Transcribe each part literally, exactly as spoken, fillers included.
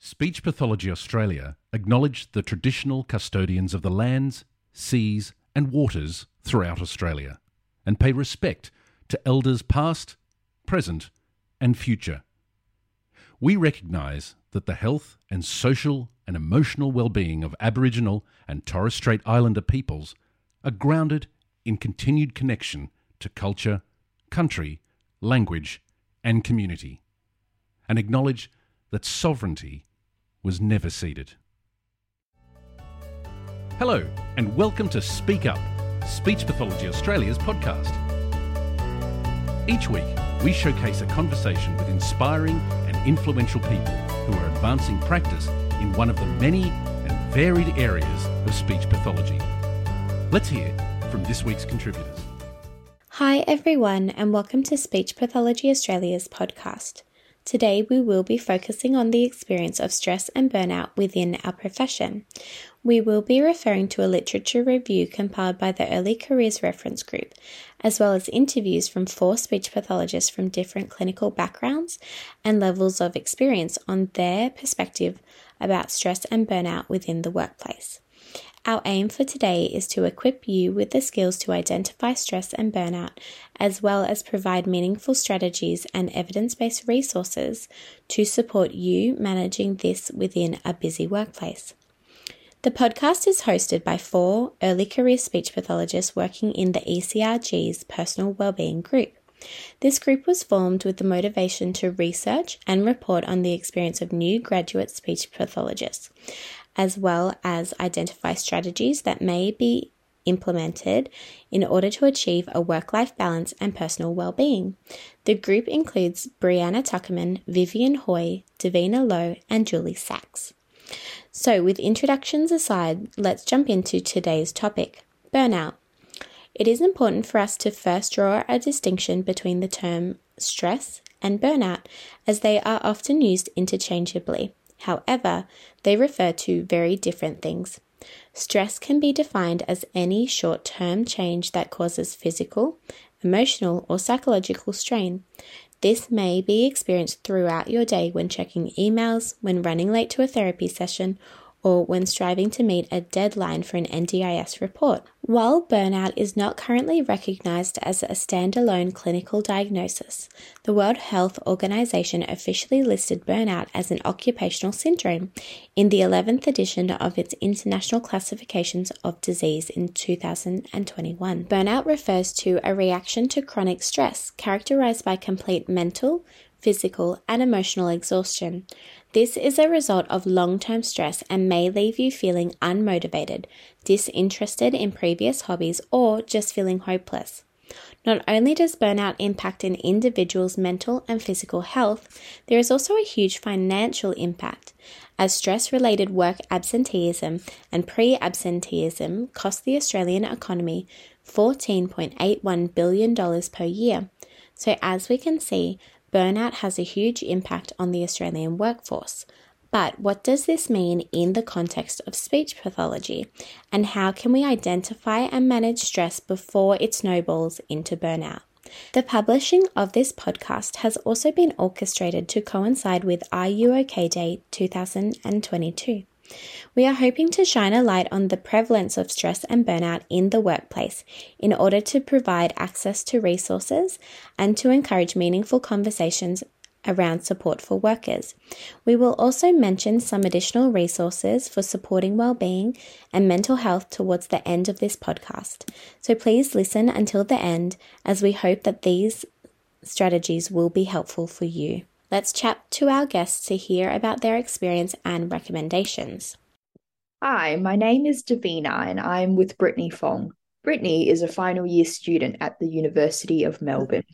Speech Pathology Australia acknowledged the traditional custodians of the lands, seas and waters throughout Australia and pay respect to elders past, present and future. We recognise that the health and social and emotional well-being of Aboriginal and Torres Strait Islander peoples are grounded in continued connection to culture, country, language and community, and acknowledge that sovereignty was never ceded. Hello and welcome to Speak Up, Speech Pathology Australia's podcast. Each week we showcase a conversation with inspiring and influential people who are advancing practice in one of the many and varied areas of speech pathology. Let's hear from this week's contributors. Hi everyone and welcome to Speech Pathology Australia's podcast. Today we will be focusing on the experience of stress and burnout within our profession. We will be referring to a literature review compiled by the Early Careers Reference Group, as well as interviews from four speech pathologists from different clinical backgrounds and levels of experience on their perspective about stress and burnout within the workplace. Our aim for today is to equip you with the skills to identify stress and burnout, as well as provide meaningful strategies and evidence-based resources to support you managing this within a busy workplace. The podcast is hosted by four early career speech pathologists working in the E C R G's Personal Wellbeing Group. This group was formed with the motivation to research and report on the experience of new graduate speech pathologists, as well as identify strategies that may be implemented in order to achieve a work-life balance and personal well-being. The group includes Brianna Tuckerman, Vivienne Hui, Davina Lo, and Julie Sax. So, with introductions aside, let's jump into today's topic, burnout. It is important for us to first draw a distinction between the term stress and burnout, as they are often used interchangeably. However, they refer to very different things. Stress can be defined as any short-term change that causes physical, emotional, or psychological strain. This may be experienced throughout your day when checking emails, when running late to a therapy session, or when striving to meet a deadline for an N D I S report. While burnout is not currently recognised as a standalone clinical diagnosis, the World Health Organization officially listed burnout as an occupational syndrome in the eleventh edition of its International Classifications of Disease in two thousand twenty-one. Burnout refers to a reaction to chronic stress characterised by complete mental, physical and emotional exhaustion. This is a result of long-term stress and may leave you feeling unmotivated, disinterested in previous hobbies, or just feeling hopeless. Not only does burnout impact an individual's mental and physical health, there is also a huge financial impact, as stress-related work absenteeism and pre-absenteeism cost the Australian economy fourteen point eight one billion dollars per year. So as we can see, burnout has a huge impact on the Australian workforce. But what does this mean in the context of speech pathology? And how can we identify and manage stress before it snowballs into burnout? The publishing of this podcast has also been orchestrated to coincide with R U O K Day two thousand twenty-two. We are hoping to shine a light on the prevalence of stress and burnout in the workplace in order to provide access to resources and to encourage meaningful conversations around support for workers. We will also mention some additional resources for supporting well-being and mental health towards the end of this podcast. So please listen until the end, as we hope that these strategies will be helpful for you. Let's chat to our guests to hear about their experience and recommendations. Hi, my name is Davina and I'm with Brittany Fong. Brittany is a final year student at the University of Melbourne.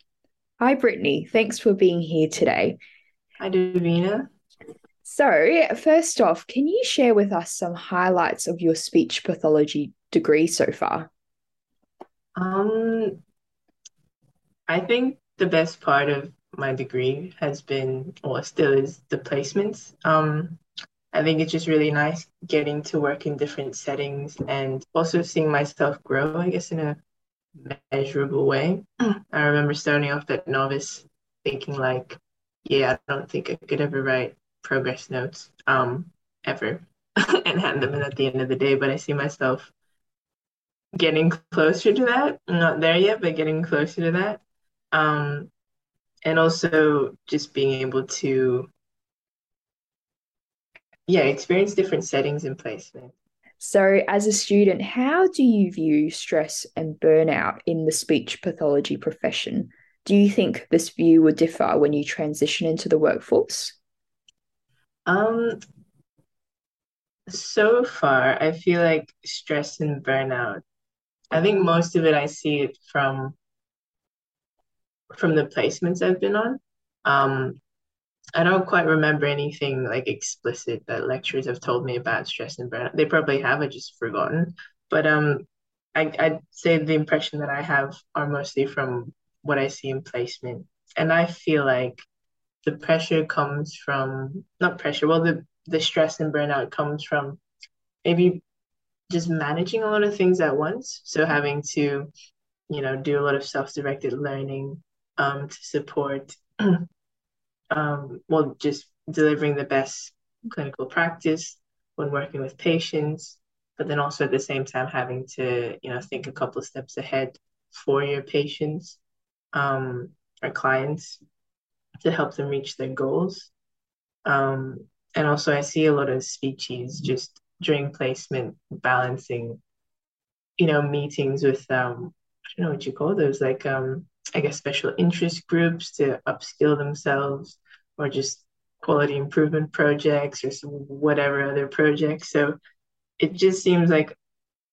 Hi, Brittany. Thanks for being here today. Hi, Davina. So, first off, can you share with us some highlights of your speech pathology degree so far? Um, I think the best part of my degree has been, or still is, the placements. Um, I think it's just really nice getting to work in different settings and also seeing myself grow, I guess, in a measurable way. I remember starting off at novice thinking like, yeah, I don't think I could ever write progress notes um, ever and hand them in at the end of the day. But I see myself getting closer to that. I'm not there yet, but getting closer to that. Um, and also just being able to, yeah, experience different settings and placement. So as a student, how do you view stress and burnout in the speech pathology profession? Do you think this view would differ when you transition into the workforce? Um, so far, I feel like stress and burnout, I think most of it, I see it from, from the placements I've been on. Um, I don't quite remember anything like explicit that lecturers have told me about stress and burnout. They probably have, I just forgotten. But um, I, I'd say the impression that I have are mostly from what I see in placement. And I feel like the pressure comes from, not pressure, well, the, the stress and burnout comes from maybe just managing a lot of things at once. So having to, you know, do a lot of self-directed learning um, to support, um, well, just delivering the best clinical practice when working with patients, but then also at the same time having to, you know, think a couple of steps ahead for your patients. Um, our clients, to help them reach their goals. Um, and also I see a lot of speeches just during placement balancing, you know, meetings with, um, I don't know what you call those, like, um, I guess, special interest groups to upskill themselves, or just quality improvement projects or some whatever other projects. So it just seems like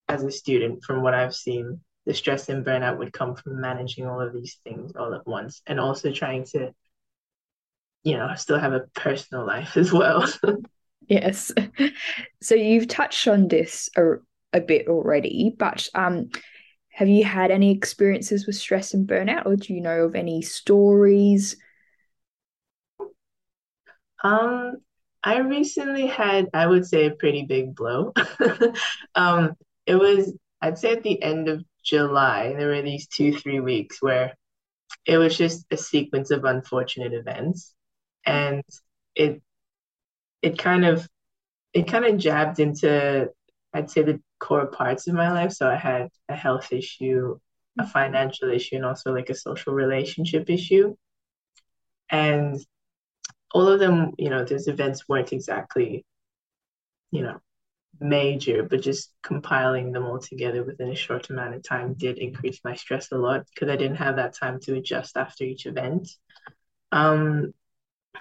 as a student, from what I've seen, the stress and burnout would come from managing all of these things all at once, and also trying to, you know, still have a personal life as well. Yes. So you've touched on this a, a bit already, but um, have you had any experiences with stress and burnout, or do you know of any stories? Um, I recently had, I would say, a pretty big blow. um, it was, I'd say at the end of July, there were these two, three weeks where it was just a sequence of unfortunate events. And it it kind of it kind of jabbed into, I'd say, the core parts of my life. So I had a health issue, a financial issue, and also like a social relationship issue. And all of them, you know, those events weren't exactly, you know, major, but just compiling them all together within a short amount of time did increase my stress a lot, because I didn't have that time to adjust after each event. Um,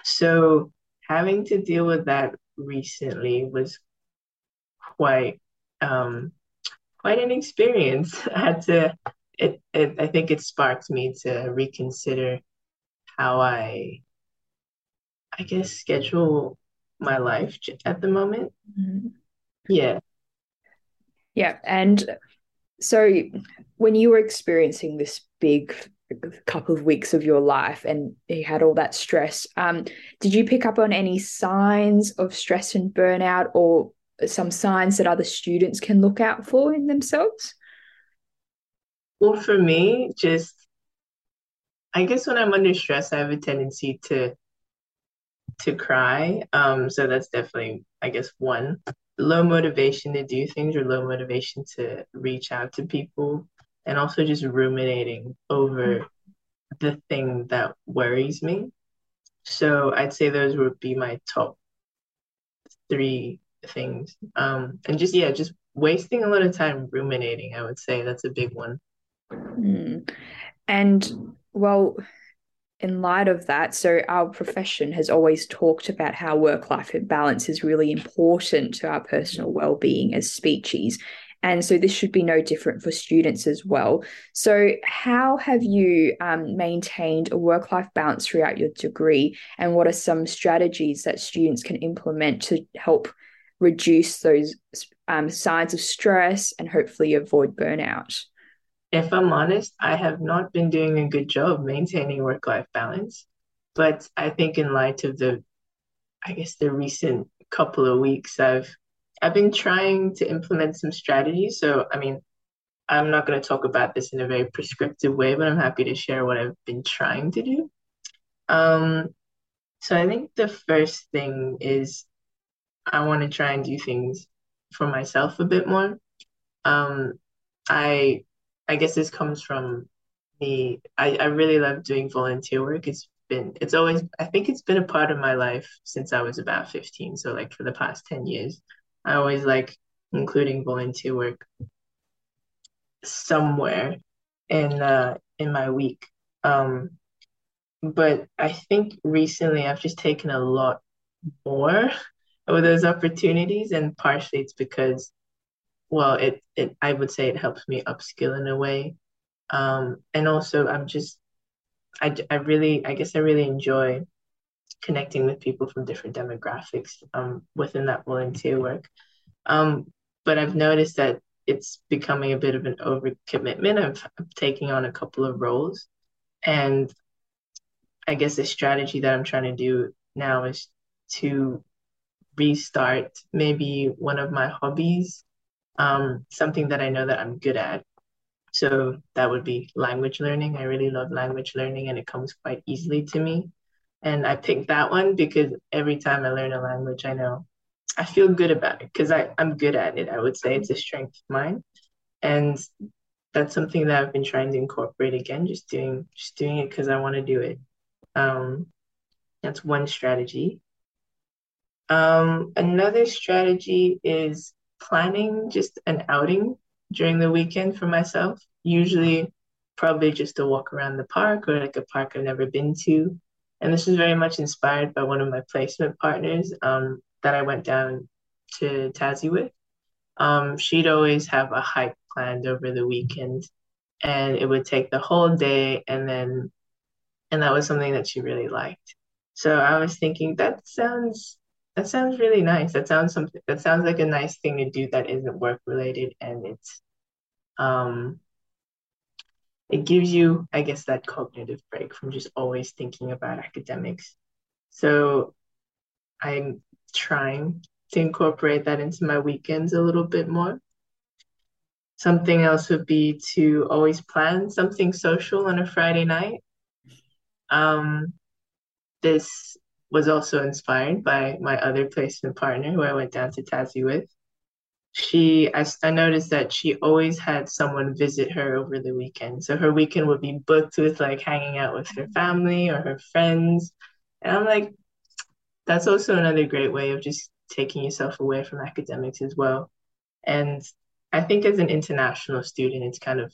so having to deal with that recently was quite um, quite an experience. I had to, it, it, I think it sparked me to reconsider how I, I guess, schedule my life at the moment. Mm-hmm. Yeah. Yeah. And so when you were experiencing this big couple of weeks of your life and you had all that stress, um, did you pick up on any signs of stress and burnout, or some signs that other students can look out for in themselves? Well, for me, just, I guess when I'm under stress, I have a tendency to to cry. Um, so that's definitely, I guess, one. Low motivation to do things, or low motivation to reach out to people, and also just ruminating over the thing that worries me. So I'd say those would be my top three things. Um, and just, yeah, just wasting a lot of time ruminating, I would say that's a big one. Mm. And well, in light of that, so our profession has always talked about how work-life balance is really important to our personal well-being as speechies. And so this should be no different for students as well. So how have you um, maintained a work-life balance throughout your degree? And what are some strategies that students can implement to help reduce those um, signs of stress and hopefully avoid burnout? If I'm honest, I have not been doing a good job maintaining work-life balance, but I think in light of the, I guess, the recent couple of weeks, I've I've been trying to implement some strategies. So, I mean, I'm not going to talk about this in a very prescriptive way, but I'm happy to share what I've been trying to do. Um, So I think the first thing is I want to try and do things for myself a bit more. Um, I I guess this comes from me. I, I really love doing volunteer work. It's been, it's always, I think it's been a part of my life since I was about fifteen. So like for the past ten years, I always like including volunteer work somewhere in uh, in my week. Um, but I think recently I've just taken a lot more of those opportunities, and partially it's because, well, it, it I would say it helps me upskill in a way. Um, and also I'm just, I, I really, I guess I really enjoy connecting with people from different demographics um, within that volunteer work. Um, but I've noticed that it's becoming a bit of an overcommitment. I'm, I'm taking on a couple of roles, and I guess the strategy that I'm trying to do now is to restart maybe one of my hobbies, um, something that I know that I'm good at. So that would be language learning. I really love language learning, and it comes quite easily to me. And I picked that one because every time I learn a language, I know I feel good about it because I'm good at it. I would say it's a strength of mine. And that's something that I've been trying to incorporate again, just doing just doing it because I want to do it. Um, that's one strategy. Um, another strategy is planning just an outing during the weekend for myself, usually probably just a walk around the park or like a park I've never been to. And this is very much inspired by one of my placement partners um, that I went down to Tassie with. Um, she'd always have a hike planned over the weekend, and it would take the whole day. And then, and that was something that she really liked. So I was thinking that sounds, that sounds really nice. That sounds something, that sounds like a nice thing to do that isn't work related. And it's, um, it gives you, I guess, that cognitive break from just always thinking about academics. So I'm trying to incorporate that into my weekends a little bit more. Something else would be to always plan something social on a Friday night. Um, this was also inspired by my other placement partner who I went down to Tassie with. She, I, I noticed that she always had someone visit her over the weekend. So her weekend would be booked with like hanging out with her family or her friends. And I'm like, that's also another great way of just taking yourself away from academics as well. And I think as an international student, it's kind of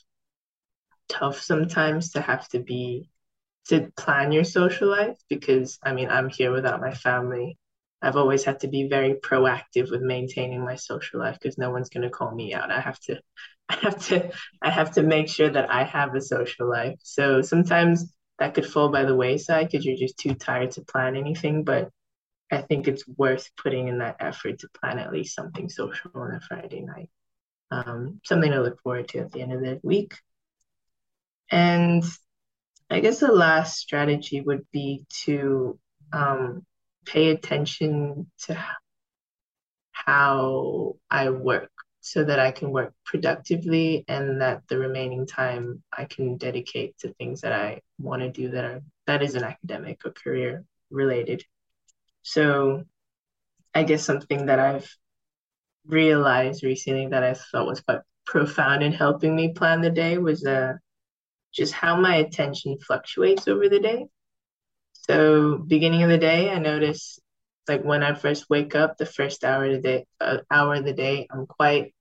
tough sometimes to have to be, to plan your social life, because I mean, I'm here without my family. I've always had to be very proactive with maintaining my social life because no one's going to call me out. I have to, I have to, I have to make sure that I have a social life. So sometimes that could fall by the wayside because you're just too tired to plan anything. But I think it's worth putting in that effort to plan at least something social on a Friday night. Um, something to look forward to at the end of the week. And I guess the last strategy would be to um, pay attention to how I work so that I can work productively and that the remaining time I can dedicate to things that I want to do that are that isn't academic or career related. So I guess something that I've realized recently that I thought was quite profound in helping me plan the day was uh, just how my attention fluctuates over the day. So beginning of the day, I notice like when I first wake up, the first hour of the day, uh, hour of the day, I'm quite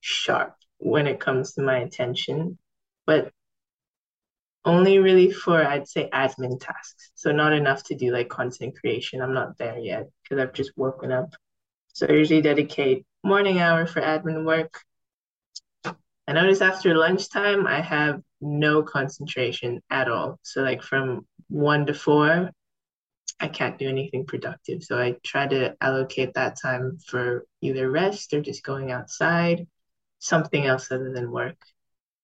sharp when it comes to my attention, but only really for, I'd say, admin tasks. So not enough to do like content creation. I'm not there yet because I've just woken up. So I usually dedicate morning hour for admin work. I notice after lunchtime, I have no concentration at all. So like from one to four, I can't do anything productive. So I try to allocate that time for either rest or just going outside, something else other than work.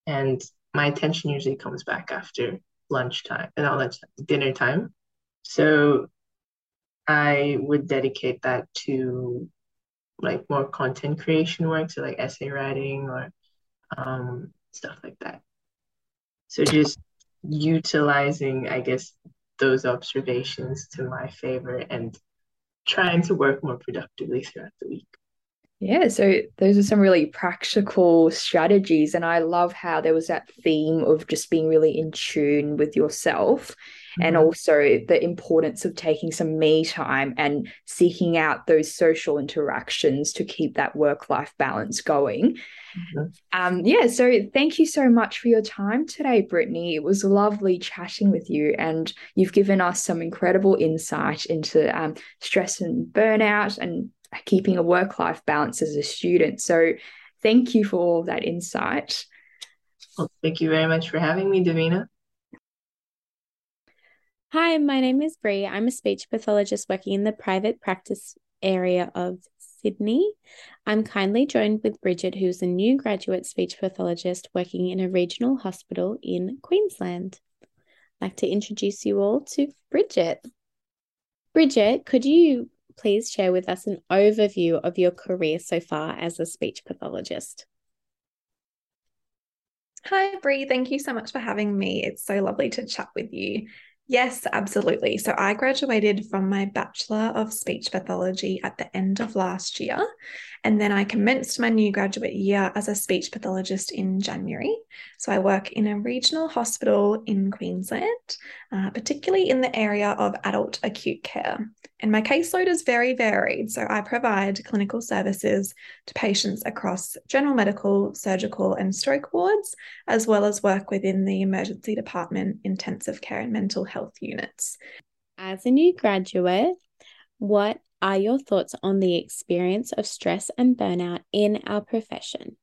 And my attention usually comes back after lunchtime, not lunchtime, dinner time. So I would dedicate that to like more content creation work, so like essay writing or um, stuff like that. So just utilizing, I guess, those observations to my favor and trying to work more productively throughout the week. Yeah, so those are some really practical strategies, and I love how there was that theme of just being really in tune with yourself, mm-hmm. and also the importance of taking some me time and seeking out those social interactions to keep that work-life balance going. Mm-hmm. Um, yeah, so thank you so much for your time today, Brittany. It was lovely chatting with you, and you've given us some incredible insight into um, stress and burnout and keeping a work-life balance as a student. So thank you for all that insight. Well, thank you very much for having me, Davina. Hi, my name is Bree. I'm a speech pathologist working in the private practice area of Sydney. I'm kindly joined with Bridget, who's a new graduate speech pathologist working in a regional hospital in Queensland. I'd like to introduce you all to Bridget. Bridget, could you please share with us an overview of your career so far as a speech pathologist? Hi, Brie. Thank you so much for having me. It's so lovely to chat with you. Yes, absolutely. So I graduated from my Bachelor of Speech Pathology at the end of last year, and then I commenced my new graduate year as a speech pathologist in January. So I work in a regional hospital in Queensland, uh, particularly in the area of adult acute care. And my caseload is very varied. So I provide clinical services to patients across general medical, surgical and stroke wards, as well as work within the emergency department, intensive care and mental health units. As a new graduate, what are your thoughts on the experience of stress and burnout in our profession?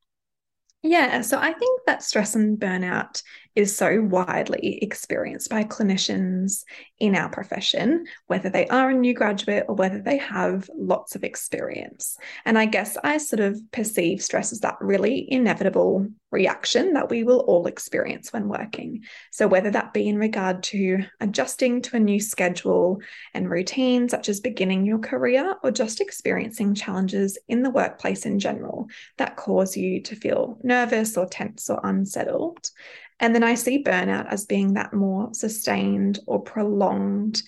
Yeah, so I think that stress and burnout is so widely experienced by clinicians in our profession, whether they are a new graduate or whether they have lots of experience. And I guess I sort of perceive stress as that really inevitable reaction that we will all experience when working. So whether that be in regard to adjusting to a new schedule and routine, such as beginning your career, or just experiencing challenges in the workplace in general that cause you to feel nervous or tense or unsettled. And then I see burnout as being that more sustained or prolonged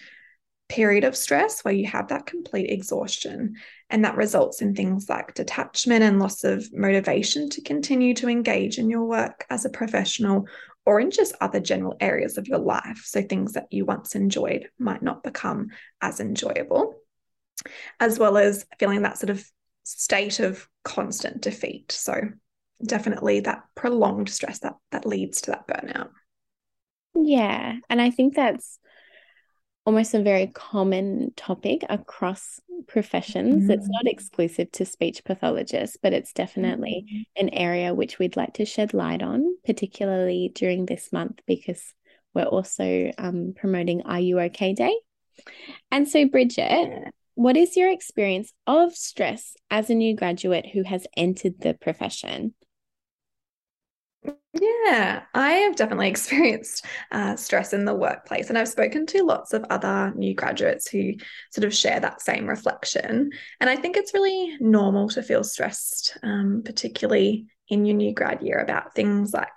period of stress where you have that complete exhaustion, and that results in things like detachment and loss of motivation to continue to engage in your work as a professional or in just other general areas of your life. So things that you once enjoyed might not become as enjoyable, as well as feeling that sort of state of constant defeat. So definitely that prolonged stress that, that leads to that burnout. Yeah, and I think that's almost a very common topic across professions. Mm-hmm. It's not exclusive to speech pathologists, but it's definitely mm-hmm. an area which we'd like to shed light on, particularly during this month, because we're also um, promoting R U O K Day. And so, Bridget, yeah. what is your experience of stress as a new graduate who has entered the profession? Yeah, I have definitely experienced uh, stress in the workplace, and I've spoken to lots of other new graduates who sort of share that same reflection. And I think it's really normal to feel stressed, um, particularly in your new grad year, about things like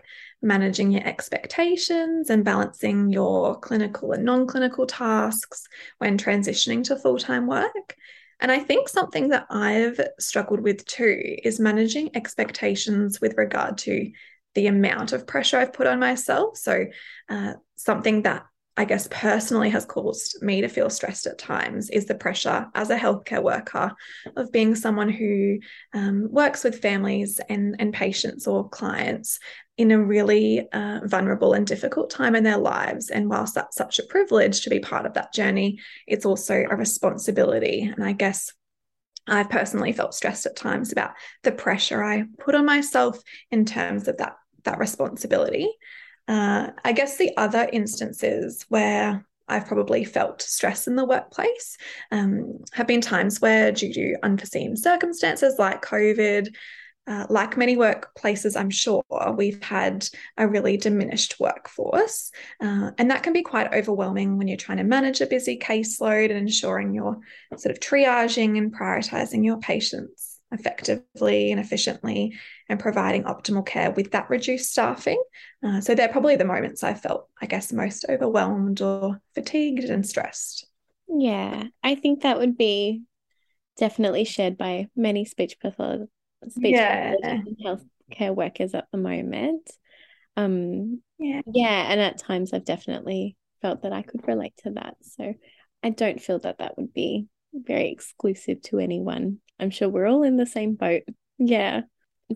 managing your expectations and balancing your clinical and non-clinical tasks when transitioning to full-time work. And I think something that I've struggled with too is managing expectations with regard to the amount of pressure I've put on myself. So uh, something that I guess personally has caused me to feel stressed at times is the pressure as a healthcare worker of being someone who um, works with families and, and patients or clients in a really uh, vulnerable and difficult time in their lives. And whilst that's such a privilege to be part of that journey, it's also a responsibility. And I guess I've personally felt stressed at times about the pressure I put on myself in terms of that, that responsibility. Uh, I guess the other instances where I've probably felt stress in the workplace um, have been times where, due to unforeseen circumstances like COVID, uh, like many workplaces, I'm sure, we've had a really diminished workforce. Uh, and that can be quite overwhelming when you're trying to manage a busy caseload and ensuring you're sort of triaging and prioritising your patients effectively and efficiently and providing optimal care with that reduced staffing. Uh, so they're probably the moments I felt, I guess, most overwhelmed or fatigued and stressed. Yeah, I think that would be definitely shared by many speech pathologists, speech yeah. pathologists and healthcare workers at the moment. Um, yeah. yeah, and at times I've definitely felt that I could relate to that. So I don't feel that that would be very exclusive to anyone. I'm sure we're all in the same boat. Yeah.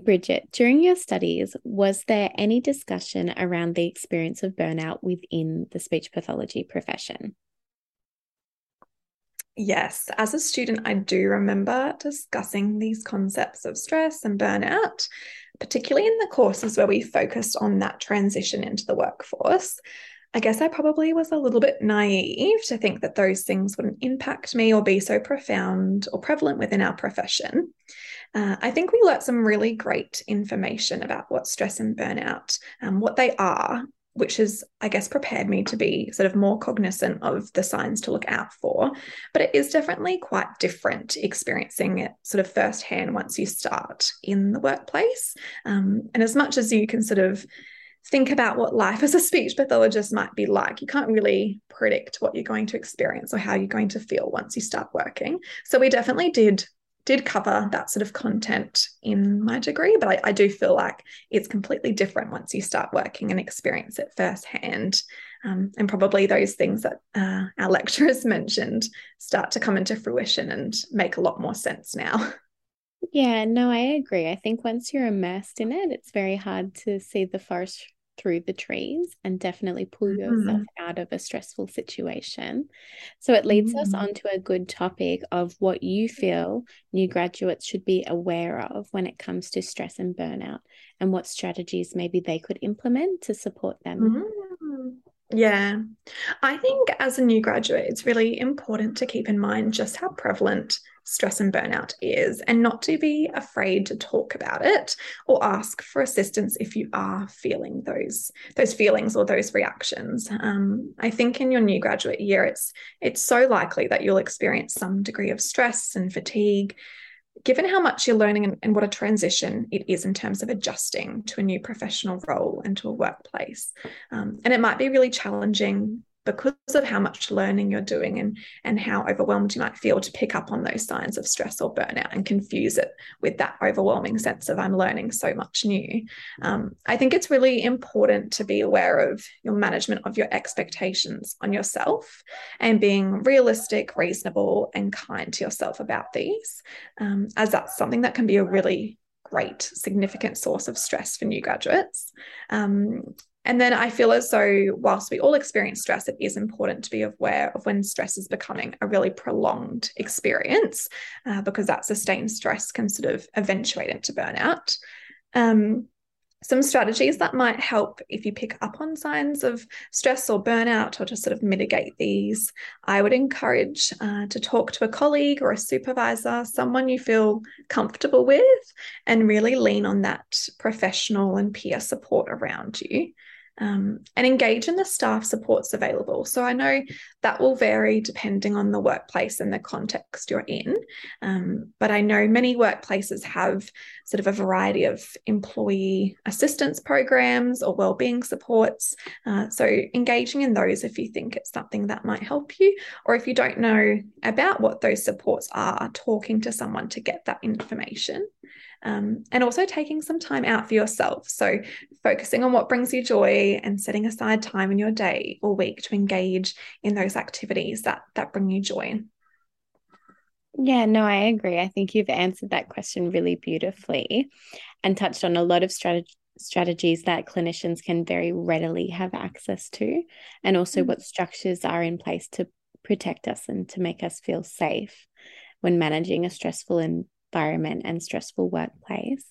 Bridget, during your studies, was there any discussion around the experience of burnout within the speech pathology profession? Yes, as a student, I do remember discussing these concepts of stress and burnout, particularly in the courses where we focused on that transition into the workforce. I guess I probably was a little bit naive to think that those things wouldn't impact me or be so profound or prevalent within our profession. Uh, I think we learnt some really great information about what stress and burnout, um, what they are, which has, I guess, prepared me to be sort of more cognizant of the signs to look out for. But it is definitely quite different experiencing it sort of firsthand once you start in the workplace. Um, and as much as you can sort of think about what life as a speech pathologist might be like, you can't really predict what you're going to experience or how you're going to feel once you start working. So we definitely did did cover that sort of content in my degree, but I, I do feel like it's completely different once you start working and experience it firsthand. Um, and probably those things that uh, our lecturers mentioned start to come into fruition and make a lot more sense now. Yeah, no, I agree. I think once you're immersed in it, it's very hard to see the forest through the trees and definitely pull yourself mm-hmm. out of a stressful situation. So it leads mm-hmm. us on to a good topic of what you feel new graduates should be aware of when it comes to stress and burnout, and what strategies maybe they could implement to support them. Mm-hmm. Yeah, I think as a new graduate, it's really important to keep in mind just how prevalent stress and burnout is, and not to be afraid to talk about it or ask for assistance if you are feeling those those feelings or those reactions. Um, I think in your new graduate year, it's it's so likely that you'll experience some degree of stress and fatigue, given how much you're learning and, and what a transition it is in terms of adjusting to a new professional role and to a workplace. Um, and it might be really challenging because of how much learning you're doing and, and how overwhelmed you might feel to pick up on those signs of stress or burnout and confuse it with that overwhelming sense of I'm learning so much new. Um, I think it's really important to be aware of your management of your expectations on yourself and being realistic, reasonable, and kind to yourself about these, um, as that's something that can be a really great, significant source of stress for new graduates. Um, And then I feel as though whilst we all experience stress, it is important to be aware of when stress is becoming a really prolonged experience, uh, because that sustained stress can sort of eventuate into burnout. Um, some strategies that might help if you pick up on signs of stress or burnout, or to sort of mitigate these, I would encourage uh, to talk to a colleague or a supervisor, someone you feel comfortable with, and really lean on that professional and peer support around you. Um, and engage in the staff supports available. So I know that will vary depending on the workplace and the context you're in, um, but I know many workplaces have sort of a variety of employee assistance programs or wellbeing supports. Uh, so engaging in those if you think it's something that might help you, or if you don't know about what those supports are, talking to someone to get that information. Um, and also taking some time out for yourself. So focusing on what brings you joy and setting aside time in your day or week to engage in those activities that that bring you joy. Yeah, no, I agree. I think you've answered that question really beautifully and touched on a lot of strat- strategies that clinicians can very readily have access to, and also mm-hmm. what structures are in place to protect us and to make us feel safe when managing a stressful and environment and stressful workplace.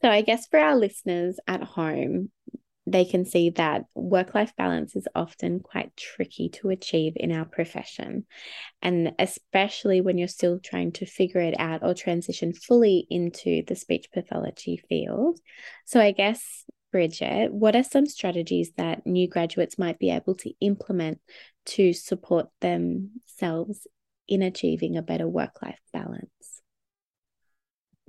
So I guess for our listeners at home, they can see that work-life balance is often quite tricky to achieve in our profession, and especially when you're still trying to figure it out or transition fully into the speech pathology field. So I guess, Bridget, what are some strategies that new graduates might be able to implement to support themselves in achieving a better work-life balance?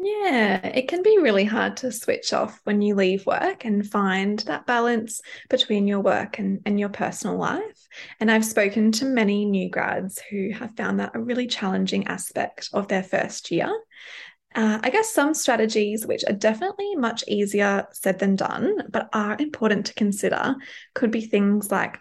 Yeah, it can be really hard to switch off when you leave work and find that balance between your work and, and your personal life. And I've spoken to many new grads who have found that a really challenging aspect of their first year. Uh, I guess some strategies which are definitely much easier said than done, but are important to consider, could be things like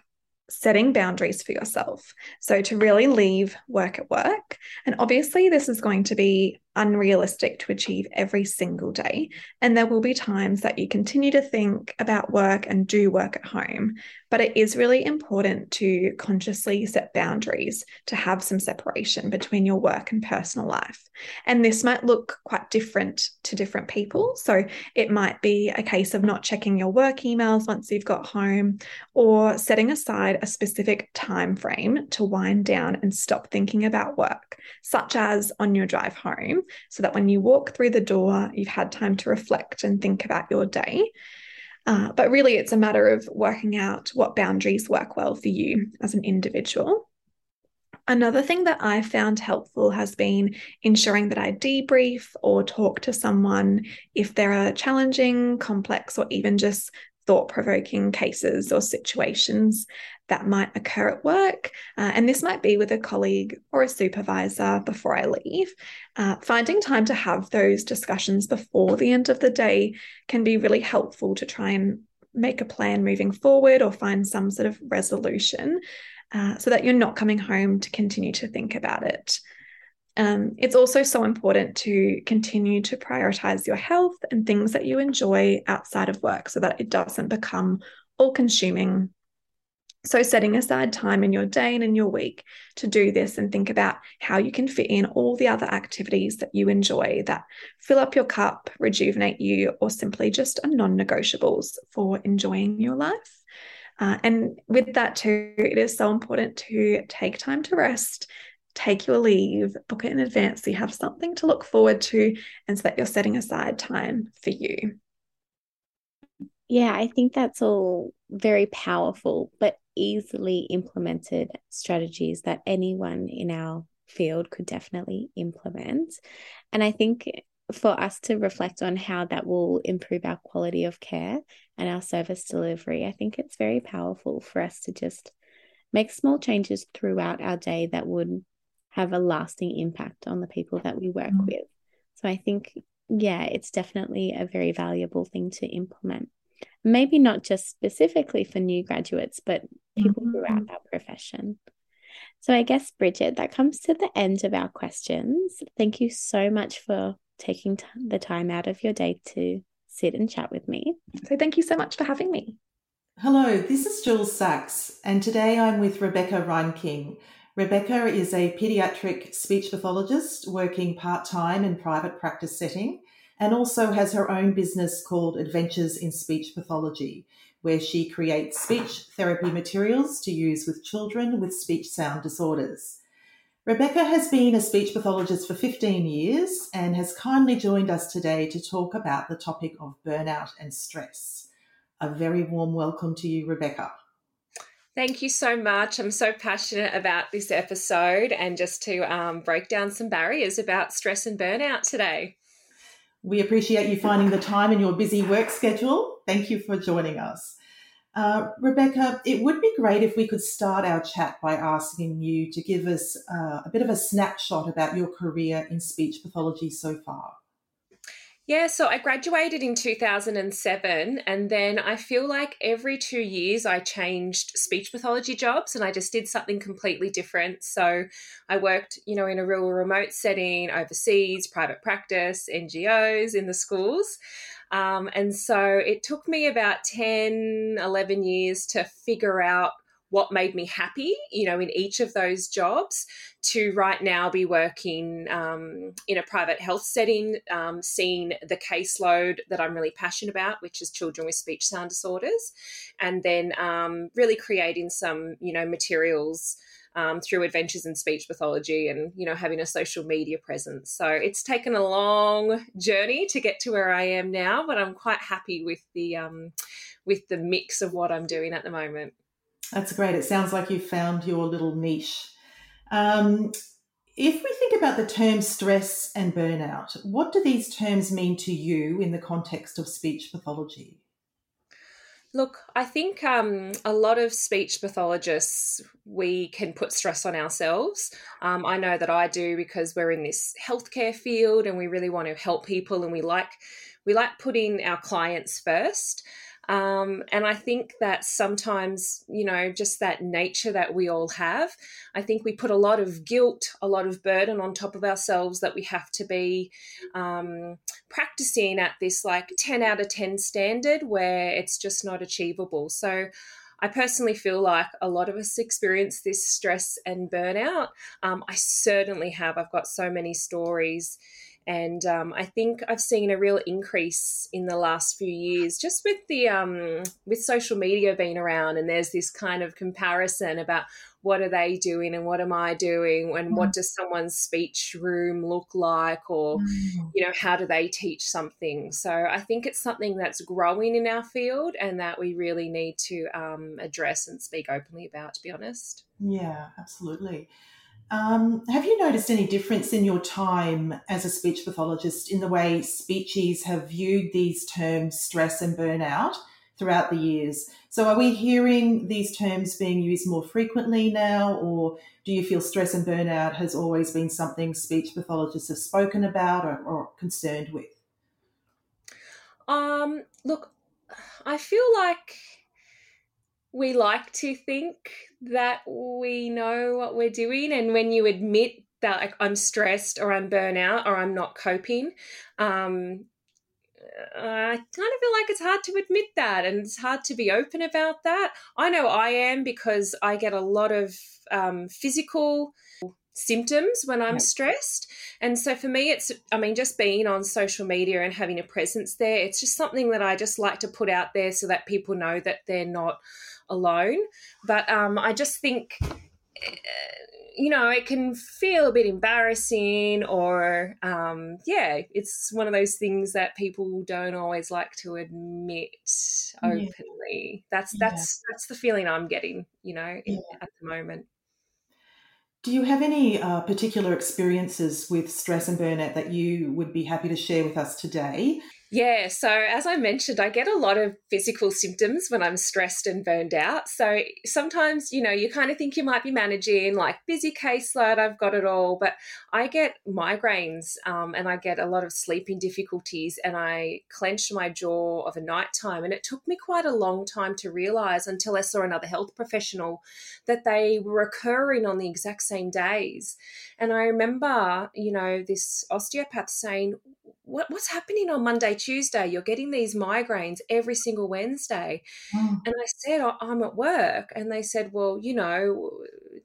setting boundaries for yourself. So to really leave work at work. And obviously this is going to be unrealistic to achieve every single day. And there will be times that you continue to think about work and do work at home. But it is really important to consciously set boundaries, to have some separation between your work and personal life. And this might look quite different to different people. So it might be a case of not checking your work emails once you've got home, or setting aside a specific time frame to wind down and stop thinking about work, such as on your drive home, so that when you walk through the door, you've had time to reflect and think about your day. Uh, but really, it's a matter of working out what boundaries work well for you as an individual. Another thing that I found helpful has been ensuring that I debrief or talk to someone if there are challenging, complex, or even just thought-provoking cases or situations that might occur at work. Uh, and this might be with a colleague or a supervisor before I leave. Uh, finding time to have those discussions before the end of the day can be really helpful to try and make a plan moving forward, or find some sort of resolution, uh, so that you're not coming home to continue to think about it. Um, it's also so important to continue to prioritize your health and things that you enjoy outside of work, so that it doesn't become all-consuming. So setting aside time in your day and in your week to do this, and think about how you can fit in all the other activities that you enjoy that fill up your cup, rejuvenate you, or simply just are non-negotiables for enjoying your life. Uh, and with that too, it is so important to take time to rest. Take your leave, book it in advance so you have something to look forward to, and so that you're setting aside time for you. Yeah, I think that's all very powerful, but easily implemented strategies that anyone in our field could definitely implement. And I think for us to reflect on how that will improve our quality of care and our service delivery, I think it's very powerful for us to just make small changes throughout our day that would have a lasting impact on the people that we work mm. with. So I think, yeah, it's definitely a very valuable thing to implement. Maybe not just specifically for new graduates, but people mm. throughout our profession. So I guess, Bridget, that comes to the end of our questions. Thank you so much for taking t- the time out of your day to sit and chat with me. So thank you so much for having me. Hello, this is Julie Sax, and today I'm with Rebecca Reinking. Rebecca is a paediatric speech pathologist working part-time in private practice setting, and also has her own business called Adventures in Speech Pathology, where she creates speech therapy materials to use with children with speech sound disorders. Rebecca has been a speech pathologist for fifteen years and has kindly joined us today to talk about the topic of burnout and stress. A very warm welcome to you, Rebecca. Thank you so much. I'm so passionate about this episode, and just to um, break down some barriers about stress and burnout today. We appreciate you finding the time in your busy work schedule. Thank you for joining us. Uh, Rebecca, it would be great if we could start our chat by asking you to give us uh, a bit of a snapshot about your career in speech pathology so far. Yeah, so I graduated in two thousand seven, and then I feel like every two years I changed speech pathology jobs, and I just did something completely different. So I worked, you know, in a real remote setting, overseas, private practice, N G Os, in the schools. Um, and so it took me about ten, eleven years to figure out what made me happy, you know, in each of those jobs, to right now be working um, in a private health setting, um, seeing the caseload that I'm really passionate about, which is children with speech sound disorders, and then um, really creating some, you know, materials um, through Adventures in Speech Pathology, and, you know, having a social media presence. So it's taken a long journey to get to where I am now, but I'm quite happy with the um, with the mix of what I'm doing at the moment. That's great. It sounds like you found your little niche. Um, If we think about the terms stress and burnout, what do these terms mean to you in the context of speech pathology? Look, I think um, a lot of speech pathologists, we can put stress on ourselves. Um, I know that I do, because we're in this healthcare field and we really want to help people, and we like we like putting our clients first. Um, and I think that sometimes, you know, just that nature that we all have, I think we put a lot of guilt, a lot of burden on top of ourselves that we have to be um, practicing at this like ten out of ten standard where it's just not achievable. So I personally feel like a lot of us experience this stress and burnout. Um, I certainly have. I've got so many stories. And um, I think I've seen a real increase in the last few years, just with the um, with social media being around, and there's this kind of comparison about what are they doing and what am I doing, and what does someone's speech room look like, or, you know, how do they teach something? So I think it's something that's growing in our field and that we really need to um, address and speak openly about, to be honest. Yeah, absolutely. Um, have you noticed any difference in your time as a speech pathologist in the way speechies have viewed these terms stress and burnout throughout the years? So are we hearing these terms being used more frequently now, or do you feel stress and burnout has always been something speech pathologists have spoken about or, or concerned with? Um, look, I feel like we like to think that we know what we're doing, and when you admit that, like, I'm stressed or I'm burnout or I'm not coping, um, I kind of feel like it's hard to admit that, and it's hard to be open about that. I know I am, because I get a lot of um, physical symptoms when I'm stressed. And so for me, it's, I mean, just being on social media and having a presence there, it's just something that I just like to put out there so that people know that they're not alone. But um, I just think, you know, it can feel a bit embarrassing, or um, yeah, it's one of those things that people don't always like to admit openly. Yeah. That's that's yeah. that's the feeling I'm getting, you know, in, yeah. at the moment. Do you have any uh, particular experiences with stress and burnout that you would be happy to share with us today? Yeah, so as I mentioned, I get a lot of physical symptoms when I'm stressed and burned out. So sometimes, you know, you kind of think you might be managing, like, busy caseload, I've got it all, but I get migraines um, and I get a lot of sleeping difficulties, and I clench my jaw of a night time. And it took me quite a long time to realise, until I saw another health professional, that they were occurring on the exact same days. And I remember, you know, this osteopath saying, What, what's happening on Monday, Tuesday? You're getting these migraines every single Wednesday. Mm. And I said, oh, I'm at work. And they said, well, you know,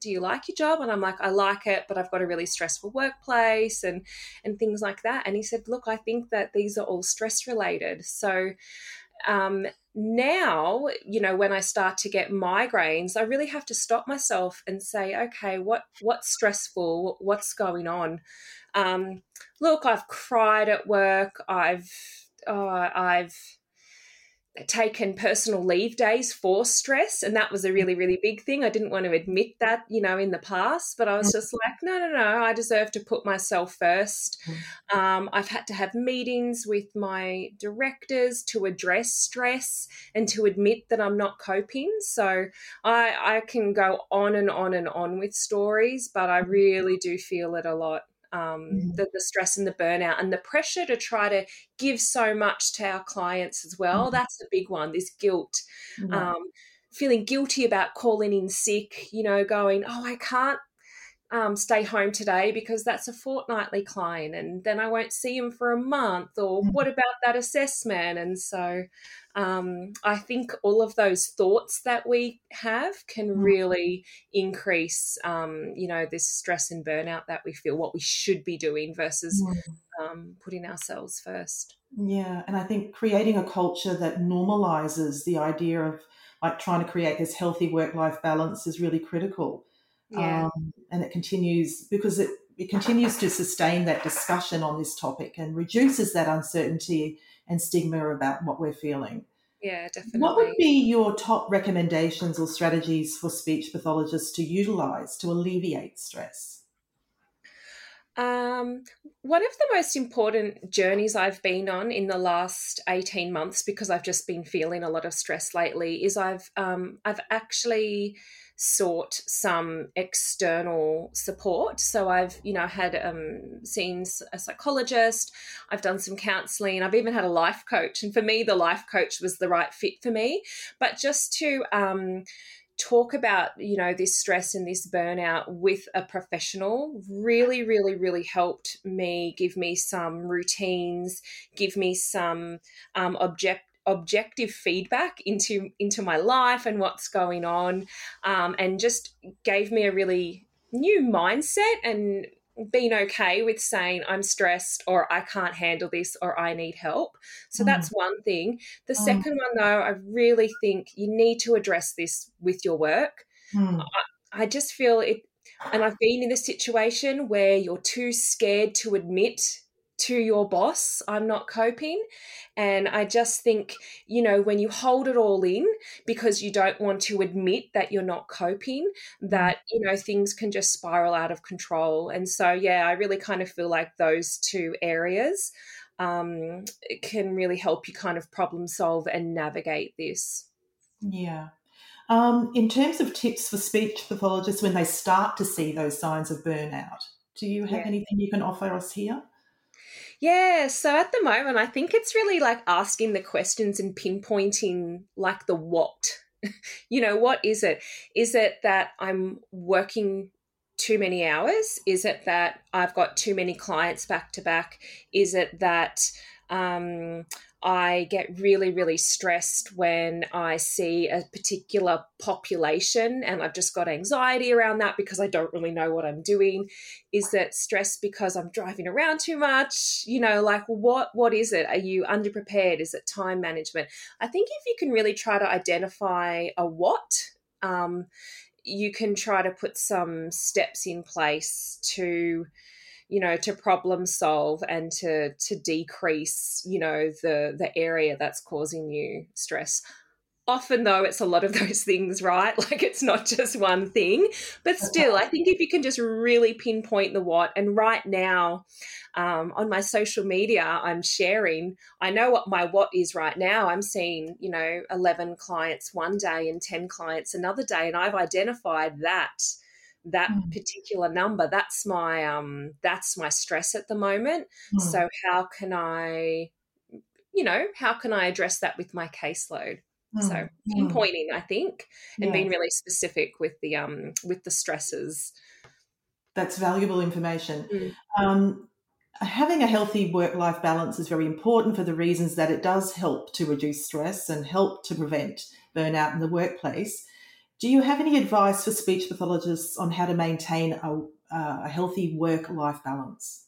do you like your job? And I'm like, I like it, but I've got a really stressful workplace and, and things like that. And he said, look, I think that these are all stress related. So um, now, you know, when I start to get migraines, I really have to stop myself and say, okay, what what's stressful? What's going on? Um, look, I've cried at work. I've uh, I've taken personal leave days for stress, and that was a really, really big thing. I didn't want to admit that, you know, in the past, but I was just like, no, no, no, I deserve to put myself first. Um, I've had to have meetings with my directors to address stress and to admit that I'm not coping. So I, I can go on and on and on with stories, but I really do feel it a lot. Um, the, the stress and the burnout and the pressure to try to give so much to our clients as well. That's the big one, this guilt, mm-hmm. um, feeling guilty about calling in sick, you know, going, oh, I can't um, stay home today because that's a fortnightly client, and then I won't see him for a month, or mm-hmm. what about that assessment? And so um, I think all of those thoughts that we have can mm-hmm. really increase, um, you know, this stress and burnout that we feel, what we should be doing versus mm-hmm. um, putting ourselves first. Yeah. And I think creating a culture that normalizes the idea of, like, trying to create this healthy work-life balance is really critical. Yeah. Um, and it continues because it, it continues to sustain that discussion on this topic and reduces that uncertainty and stigma about what we're feeling. Yeah, definitely. What would be your top recommendations or strategies for speech pathologists to utilise to alleviate stress? Um, one of the most important journeys I've been on in the last eighteen months, because I've just been feeling a lot of stress lately, is I've um, I've actually sought some external support. So I've, you know, had um, seen a psychologist, I've done some counselling, I've even had a life coach. And for me, the life coach was the right fit for me. But just to um, talk about, you know, this stress and this burnout with a professional really, really, really helped me, give me some routines, give me some um, object. objective feedback into into my life and what's going on, um, and just gave me a really new mindset and being okay with saying I'm stressed or I can't handle this or I need help. So mm. that's one thing. The mm. second one, though, I really think you need to address this with your work. Mm. I, I just feel it, and I've been in this situation where you're too scared to admit to your boss, I'm not coping. And I just think, you know, when you hold it all in because you don't want to admit that you're not coping, that, you know, things can just spiral out of control. And so, yeah, I really kind of feel like those two areas um, can really help you kind of problem solve and navigate this. Yeah. Um, in terms of tips for speech pathologists when they start to see those signs of burnout, do you have yeah. anything you can offer us here? Yeah, so at the moment, I think it's really like asking the questions and pinpointing like the what. You know, what is it? Is it that I'm working too many hours? Is it that I've got too many clients back to back? Is it that um, I get really, really stressed when I see a particular population and I've just got anxiety around that because I don't really know what I'm doing? Is that stress because I'm driving around too much? You know, like what, what is it? Are you underprepared? Is it time management? I think if you can really try to identify a what, um, you can try to put some steps in place to, you know, to problem solve and to to decrease, you know, the the area that's causing you stress. Often, though, it's a lot of those things, right? Like it's not just one thing. But still, I think if you can just really pinpoint the what, and right now um, on my social media, I'm sharing, I know what my what is right now. I'm seeing, you know, eleven clients one day and ten clients another day, and I've identified that. That particular number, that's my um, that's my stress at the moment. Mm. So how can I, you know, how can I address that with my caseload? Mm. So pinpointing, mm. I think, and yeah. being really specific with the um with the stresses. That's valuable information. Mm. Um, having a healthy work-life balance is very important for the reasons that it does help to reduce stress and help to prevent burnout in the workplace. Do you have any advice for speech pathologists on how to maintain a, uh, a healthy work-life balance?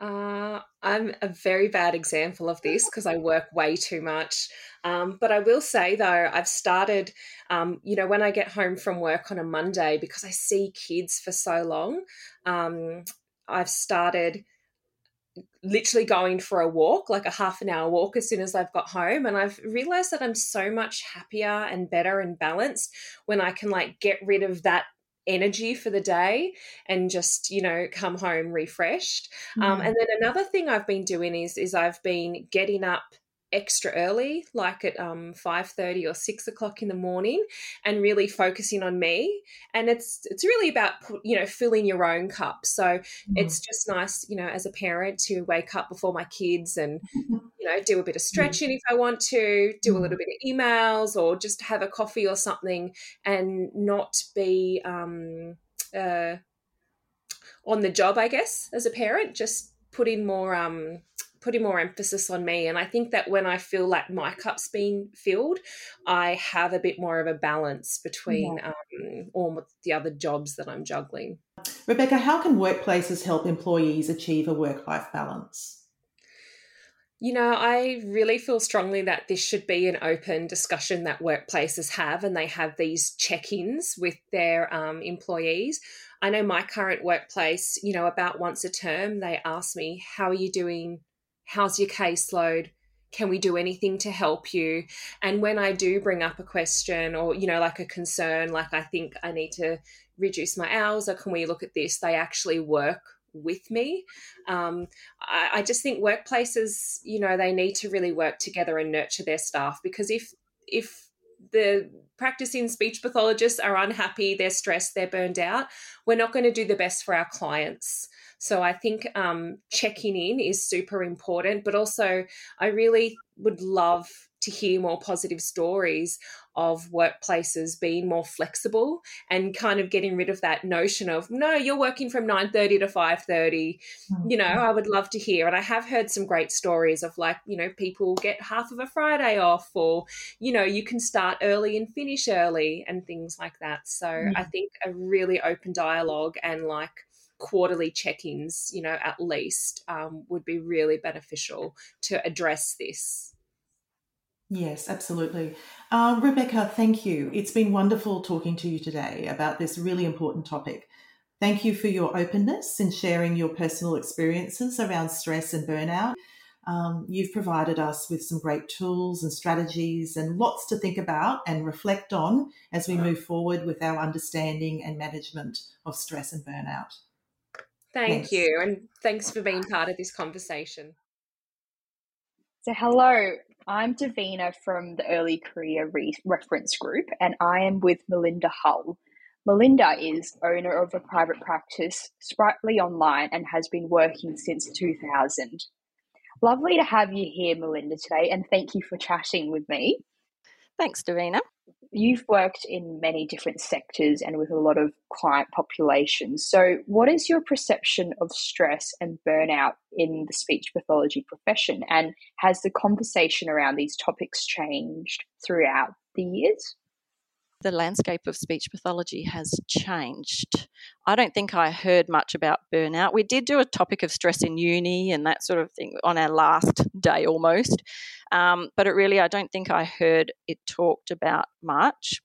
Uh, I'm a very bad example of this because I work way too much. Um, but I will say, though, I've started, um, you know, when I get home from work on a Monday, because I see kids for so long, um, I've started literally going for a walk, like a half an hour walk as soon as I've got home. And I've realized that I'm so much happier and better and balanced when I can like get rid of that energy for the day and just, you know, come home refreshed. Mm-hmm. Um, and then another thing I've been doing is, is I've been getting up extra early, like at um five thirty or six o'clock in the morning, and really focusing on me. And it's it's really about, you know, filling your own cup. So mm-hmm. it's just nice, you know, as a parent to wake up before my kids and mm-hmm. you know, do a bit of stretching mm-hmm. if I want to, do a little bit of emails or just have a coffee or something, and not be um uh on the job, I guess, as a parent. Just put in more um putting more emphasis on me. And I think that when I feel like my cup's being filled, I have a bit more of a balance between yeah. um, all the other jobs that I'm juggling. Rebecca, how can workplaces help employees achieve a work-life balance? You know, I really feel strongly that this should be an open discussion that workplaces have, and they have these check-ins with their um, employees. I know my current workplace, you know, about once a term, they ask me, how are you doing? How's your caseload? Can we do anything to help you? And when I do bring up a question or, you know, like a concern, like I think I need to reduce my hours or can we look at this, they actually work with me. Um, I, I just think workplaces, you know, they need to really work together and nurture their staff, because if if the practicing speech pathologists are unhappy, they're stressed, they're burned out, we're not going to do the best for our clients. So I think um, checking in is super important, but also I really would love to hear more positive stories of workplaces being more flexible and kind of getting rid of that notion of, no, you're working from nine thirty to five thirty. You know, I would love to hear. And I have heard some great stories of, like, you know, people get half of a Friday off, or, you know, you can start early and finish early and things like that. So mm-hmm. I think a really open dialogue and like quarterly check-ins, you know, at least um, would be really beneficial to address this. Yes, absolutely. Uh, Rebecca, thank you. It's been wonderful talking to you today about this really important topic. Thank you for your openness in sharing your personal experiences around stress and burnout. Um, you've provided us with some great tools and strategies and lots to think about and reflect on as we move forward with our understanding and management of stress and burnout. Thank thanks. you. And thanks for being part of this conversation. So hello, I'm Davina from the Early Career Re- Reference Group, and I am with Melinda Hull. Melinda is owner of a private practice, Sprightly Online, and has been working since two thousand. Lovely to have you here, Melinda, today, and thank you for chatting with me. Thanks, Davina. You've worked in many different sectors and with a lot of client populations. So what is your perception of stress and burnout in the speech pathology profession? And has the conversation around these topics changed throughout the years? The landscape of speech pathology has changed. I don't think I heard much about burnout. We did do a topic of stress in uni and that sort of thing on our last day almost, um, but it really, I don't think I heard it talked about much.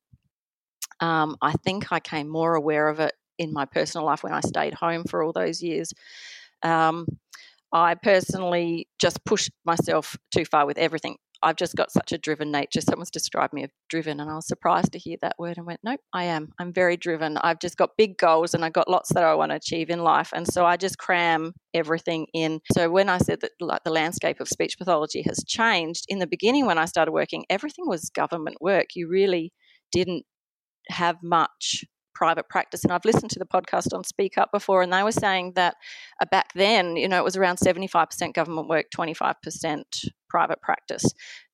Um, I think I came more aware of it in my personal life when I stayed home for all those years. Um, I personally just pushed myself too far with everything. I've just got such a driven nature. Someone's described me as driven, and I was surprised to hear that word and went, nope, I am. I'm very driven. I've just got big goals and I've got lots that I want to achieve in life. And so I just cram everything in. So when I said that, like, the landscape of speech pathology has changed, in the beginning when I started working, everything was government work. You really didn't have much private practice. And I've listened to the podcast on Speak Up before, and they were saying that back then, you know, it was around seventy-five percent government work, twenty-five percent private practice.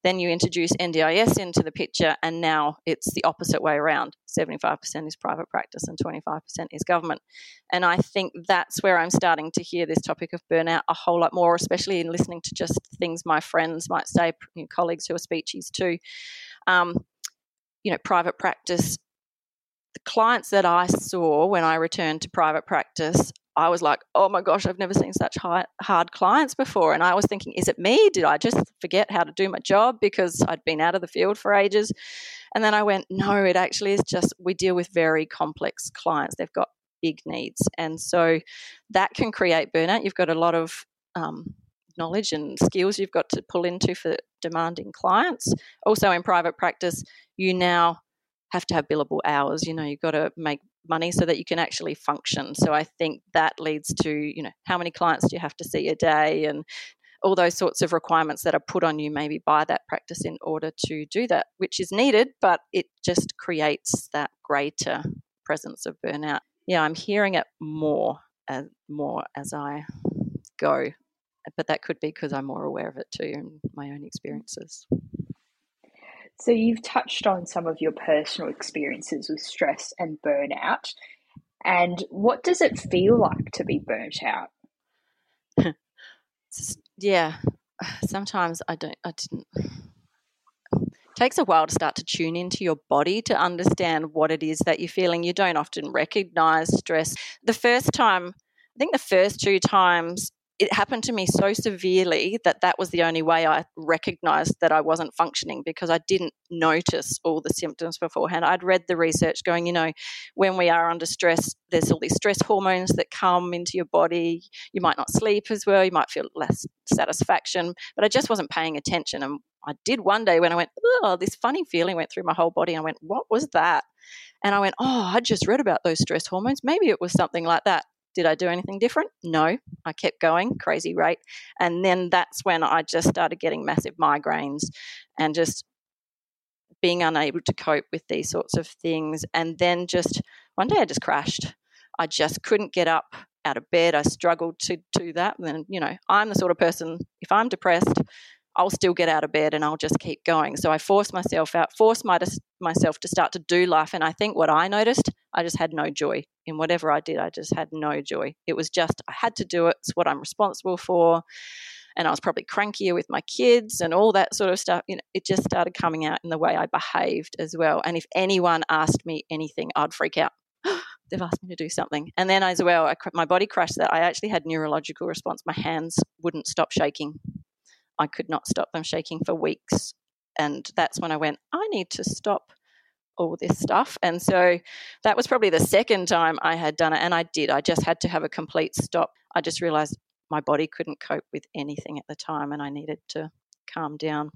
Then you introduce N D I S into the picture, and now it's the opposite way around. seventy-five percent is private practice and twenty-five percent is government. And I think that's where I'm starting to hear this topic of burnout a whole lot more, especially in listening to just things my friends might say, colleagues who are speechies too. Um, you know, private practice, the clients that I saw when I returned to private practice, I was like, oh my gosh, I've never seen such high, hard clients before. And I was thinking, is it me? Did I just forget how to do my job because I'd been out of the field for ages? And then I went, no, it actually is just we deal with very complex clients. They've got big needs. And so that can create burnout. You've got a lot of um, knowledge and skills you've got to pull into for demanding clients. Also in private practice, you now have to have billable hours. You know, you've got to make money so that you can actually function. So I think that leads to, you know, how many clients do you have to see a day and all those sorts of requirements that are put on you maybe by that practice in order to do that, which is needed, but it just creates that greater presence of burnout. Yeah, I'm hearing it more and more as I go, but that could be because I'm more aware of it too and my own experiences. So you've touched on some of your personal experiences with stress and burnout. And what does it feel like to be burnt out? Yeah, sometimes I don't, I didn't. It takes a while to start to tune into your body to understand what it is that you're feeling. You don't often recognise stress. The first time, I think the first two times, it happened to me so severely that that was the only way I recognised that I wasn't functioning, because I didn't notice all the symptoms beforehand. I'd read the research going, you know, when we are under stress, there's all these stress hormones that come into your body. You might not sleep as well. You might feel less satisfaction. But I just wasn't paying attention. And I did one day when I went, oh, this funny feeling went through my whole body. I went, what was that? And I went, oh, I just read about those stress hormones. Maybe it was something like that. Did I do anything different? No, I kept going, crazy rate. And then that's when I just started getting massive migraines and just being unable to cope with these sorts of things. And then just one day I just crashed. I just couldn't get up out of bed. I struggled to do that. And then, you know, I'm the sort of person, if I'm depressed, I'll still get out of bed and I'll just keep going. So I forced myself out, forced my, myself to start to do life. And I think what I noticed, I just had no joy in whatever I did. I just had no joy. It was just, I had to do it. It's what I'm responsible for. And I was probably crankier with my kids and all that sort of stuff. You know, it just started coming out in the way I behaved as well. And if anyone asked me anything, I'd freak out. They've asked me to do something. And then as well, I, my body crashed that. I actually had neurological response. My hands wouldn't stop shaking. I could not stop them shaking for weeks. And that's when I went, I need to stop all this stuff. And so that was probably the second time I had done it. And I did. I just had to have a complete stop. I just realised my body couldn't cope with anything at the time and I needed to calm down.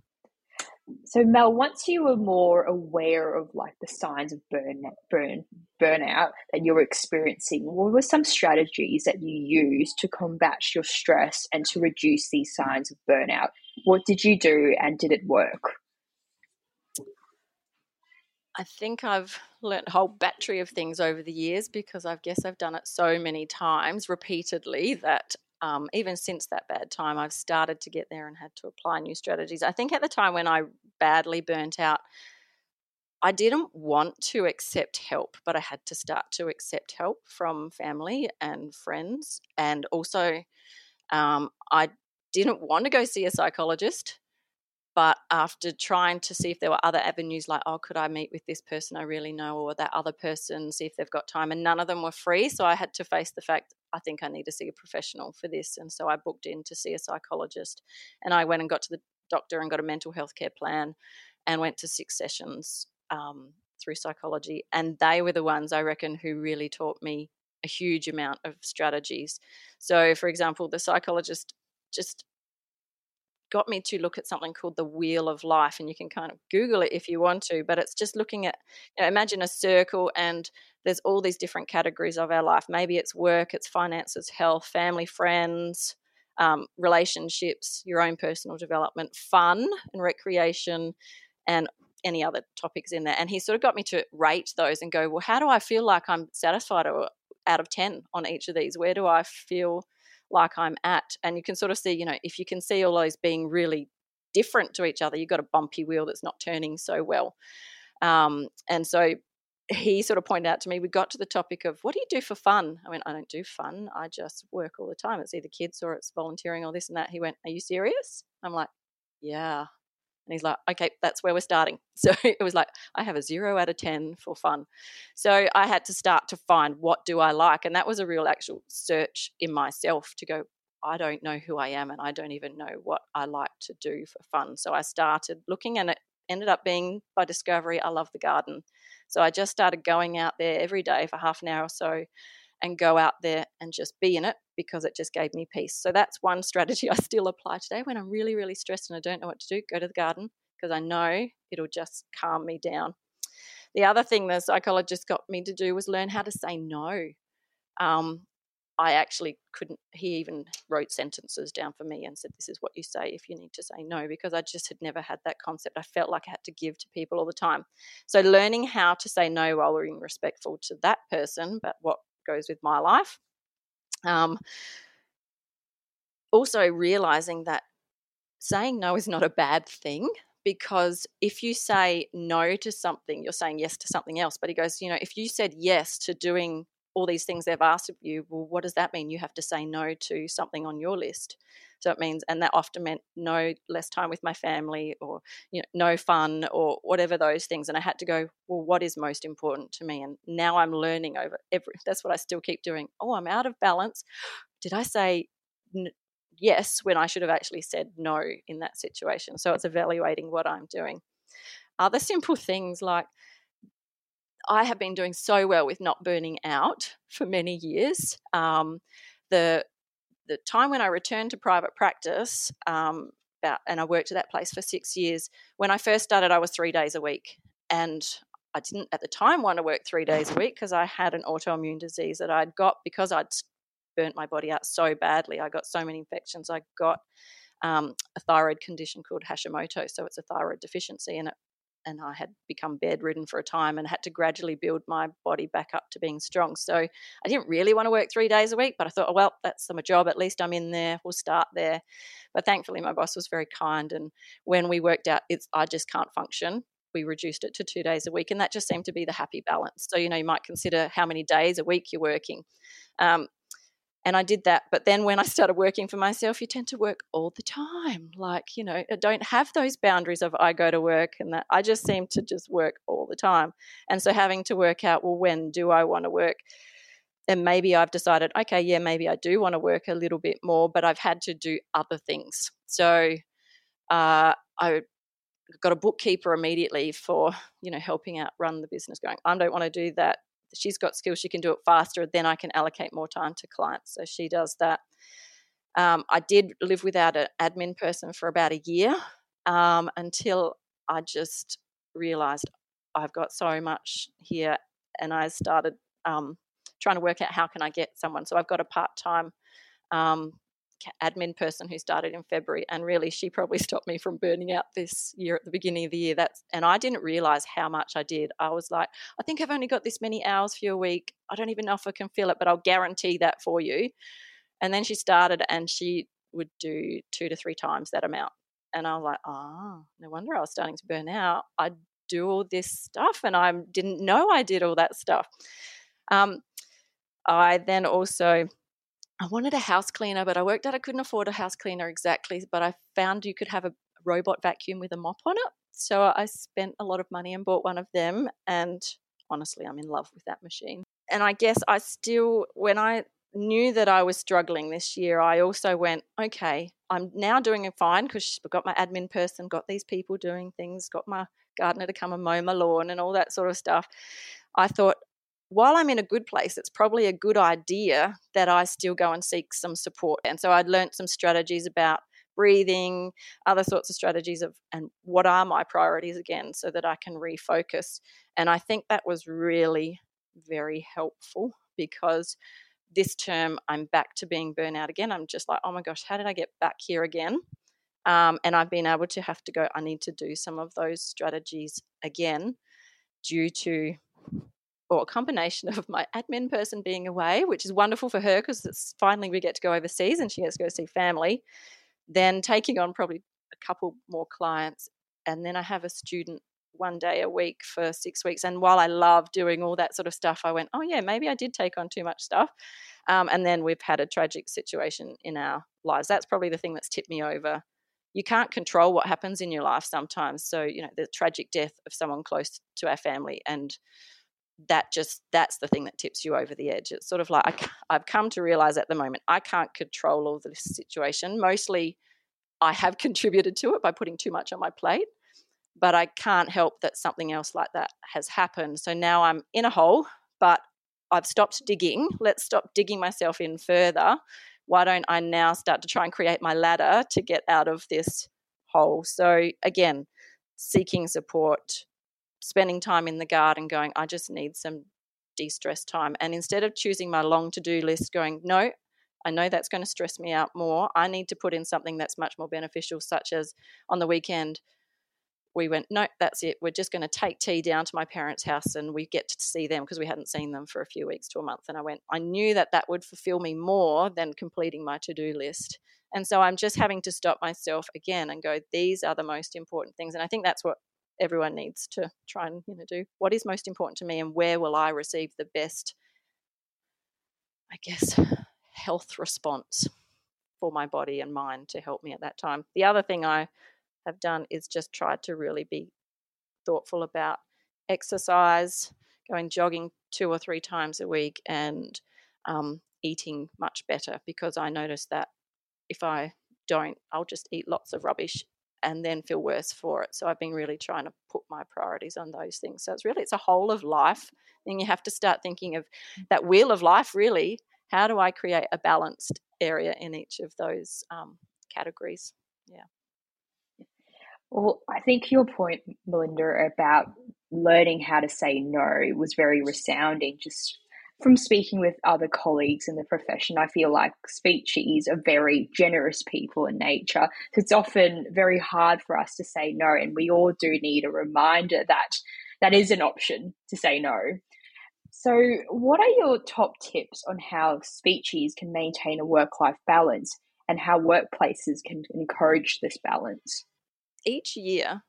So Mel, once you were more aware of like the signs of burn, burn, burnout that you were experiencing, what were some strategies that you used to combat your stress and to reduce these signs of burnout? What did you do and did it work? I think I've learnt a whole battery of things over the years because I guess I've done it so many times repeatedly that Um, even since that bad time, I've started to get there and had to apply new strategies. I think at the time when I badly burnt out, I didn't want to accept help, but I had to start to accept help from family and friends. And also, um, I didn't want to go see a psychologist, but after trying to see if there were other avenues like, oh, could I meet with this person I really know or that other person, see if they've got time, and none of them were free. So I had to face the fact I think I need to see a professional for this. And so I booked in to see a psychologist and I went and got to the doctor and got a mental health care plan and went to six sessions um, through psychology. And they were the ones I reckon who really taught me a huge amount of strategies. So, for example, the psychologist just got me to look at something called the wheel of life, and you can kind of Google it if you want to, but it's just looking at, you know, imagine a circle and there's all these different categories of our life. Maybe it's work, it's finances, health, family, friends, um, relationships, your own personal development, fun and recreation, and any other topics in there. And he sort of got me to rate those and go, well, how do I feel like I'm satisfied or out of ten on each of these? Where do I feel like I'm at? And you can sort of see, you know, if you can see all those being really different to each other, you've got a bumpy wheel that's not turning so well. Um, and so he sort of pointed out to me, we got to the topic of what do you do for fun? I went, I don't do fun. I just work all the time. It's either kids or it's volunteering or this and that. He went, are you serious? I'm like, yeah. And he's like, okay, that's where we're starting. So it was like, I have a zero out of ten for fun. So I had to start to find what do I like. And that was a real actual search in myself to go, I don't know who I am and I don't even know what I like to do for fun. So I started looking and it ended up being by discovery, I love the garden. So I just started going out there every day for half an hour or so and go out there and just be in it because it just gave me peace. So that's one strategy I still apply today when I'm really, really stressed and I don't know what to do, go to the garden because I know it'll just calm me down. The other thing the psychologist got me to do was learn how to say no. Um, I actually couldn't, he even wrote sentences down for me and said, this is what you say if you need to say no, because I just had never had that concept. I felt like I had to give to people all the time. So learning how to say no while being respectful to that person, but what goes with my life. Um, also realising that saying no is not a bad thing, because if you say no to something, you're saying yes to something else. But he goes, you know, if you said yes to doing all these things they've asked of you, well, what does that mean? You have to say no to something on your list. So it means, and that often meant no less time with my family or, you know, no fun or whatever those things. And I had to go, well, what is most important to me? And now I'm learning over every, that's what I still keep doing. Oh, I'm out of balance. Did I say n- yes when I should have actually said no in that situation? So it's evaluating what I'm doing. Other simple things like, I have been doing so well with not burning out for many years. Um, the the time when I returned to private practice, um, about, and I worked at that place for six years, when I first started I was three days a week, and I didn't at the time want to work three days a week because I had an autoimmune disease that I'd got because I'd burnt my body out so badly. I got so many infections. I got um, a thyroid condition called Hashimoto. So it's a thyroid deficiency, and it, and I had become bedridden for a time and had to gradually build my body back up to being strong. So I didn't really want to work three days a week, but I thought, oh, well, that's my job. At least I'm in there. We'll start there. But thankfully, my boss was very kind. And when we worked out, it's I just can't function, we reduced it to two days a week. And that just seemed to be the happy balance. So, you know, you might consider how many days a week you're working. Um, and I did that. But then when I started working for myself, you tend to work all the time. Like, you know, I don't have those boundaries of I go to work and that. I just seem to just work all the time. And so having to work out, well, when do I want to work? And maybe I've decided, okay, yeah, maybe I do want to work a little bit more, but I've had to do other things. So uh, I got a bookkeeper immediately for, you know, helping out run the business, going, I don't want to do that. She's got skills. She can do it faster. Then I can allocate more time to clients. So she does that. Um, I did live without an admin person for about a year um, until I just realised I've got so much here, and I started um, trying to work out how can I get someone. So I've got a part-time um admin person who started in February, and really she probably stopped me from burning out this year at the beginning of the year. That's and I didn't realise how much I did. I was like, I think I've only got this many hours for your week. I don't even know if I can fill it, but I'll guarantee that for you. And then she started and she would do two to three times that amount. And I was like, oh, no wonder I was starting to burn out. I do all this stuff and I didn't know I did all that stuff. Um, I then also... I wanted a house cleaner, but I worked out I couldn't afford a house cleaner exactly, but I found you could have a robot vacuum with a mop on it. So I spent a lot of money and bought one of them, and honestly, I'm in love with that machine. And I guess I still, when I knew that I was struggling this year, I also went, okay, I'm now doing fine because I've got my admin person, got these people doing things, got my gardener to come and mow my lawn and all that sort of stuff. I thought, while I'm in a good place, it's probably a good idea that I still go and seek some support. And so I'd learned some strategies about breathing, other sorts of strategies of, and what are my priorities again, so that I can refocus. And I think that was really very helpful, because this term I'm back to being burnout again. I'm just like, oh my gosh, how did I get back here again? Um, and I've been able to have to go, I need to do some of those strategies again due to... or a combination of my admin person being away, which is wonderful for her because it's finally we get to go overseas and she gets to go see family, then taking on probably a couple more clients. And then I have a student one day a week for six weeks. And while I love doing all that sort of stuff, I went, oh, yeah, maybe I did take on too much stuff. Um, and then we've had a tragic situation in our lives. That's probably the thing that's tipped me over. You can't control what happens in your life sometimes. So, you know, the tragic death of someone close to our family, and that just that's the thing that tips you over the edge. It's sort of like I, I've come to realise at the moment I can't control all this situation. Mostly I have contributed to it by putting too much on my plate, but I can't help that something else like that has happened. So now I'm in a hole, but I've stopped digging. Let's stop digging myself in further. Why don't I now start to try and create my ladder to get out of this hole? So again, seeking support, spending time in the garden going, I just need some de-stress time. And instead of choosing my long to-do list going, no, I know that's going to stress me out more, I need to put in something that's much more beneficial, such as on the weekend we went, no, that's it. We're just going to take tea down to my parents' house and we get to see them because we hadn't seen them for a few weeks to a month. And I went, I knew that that would fulfill me more than completing my to-do list. And so I'm just having to stop myself again and go, these are the most important things. And I think that's what everyone needs to try and, you know, do. What is most important to me, and where will I receive the best, I guess, health response for my body and mind to help me at that time. The other thing I have done is just try to really be thoughtful about exercise, going jogging two or three times a week, and um, eating much better, because I noticed that if I don't, I'll just eat lots of rubbish and then feel worse for it. So I've been really trying to put my priorities on those things. So it's really, it's a whole of life. Then you have to start thinking of that wheel of life, really. How do I create a balanced area in each of those um, categories? Yeah. Well, I think your point, Melinda, about learning how to say no was very resounding. Just from speaking with other colleagues in the profession, I feel like speech is a very generous people in nature. So it's often very hard for us to say no, and we all do need a reminder that that is an option to say no. So what are your top tips on how speechies can maintain a work-life balance and how workplaces can encourage this balance? Each year,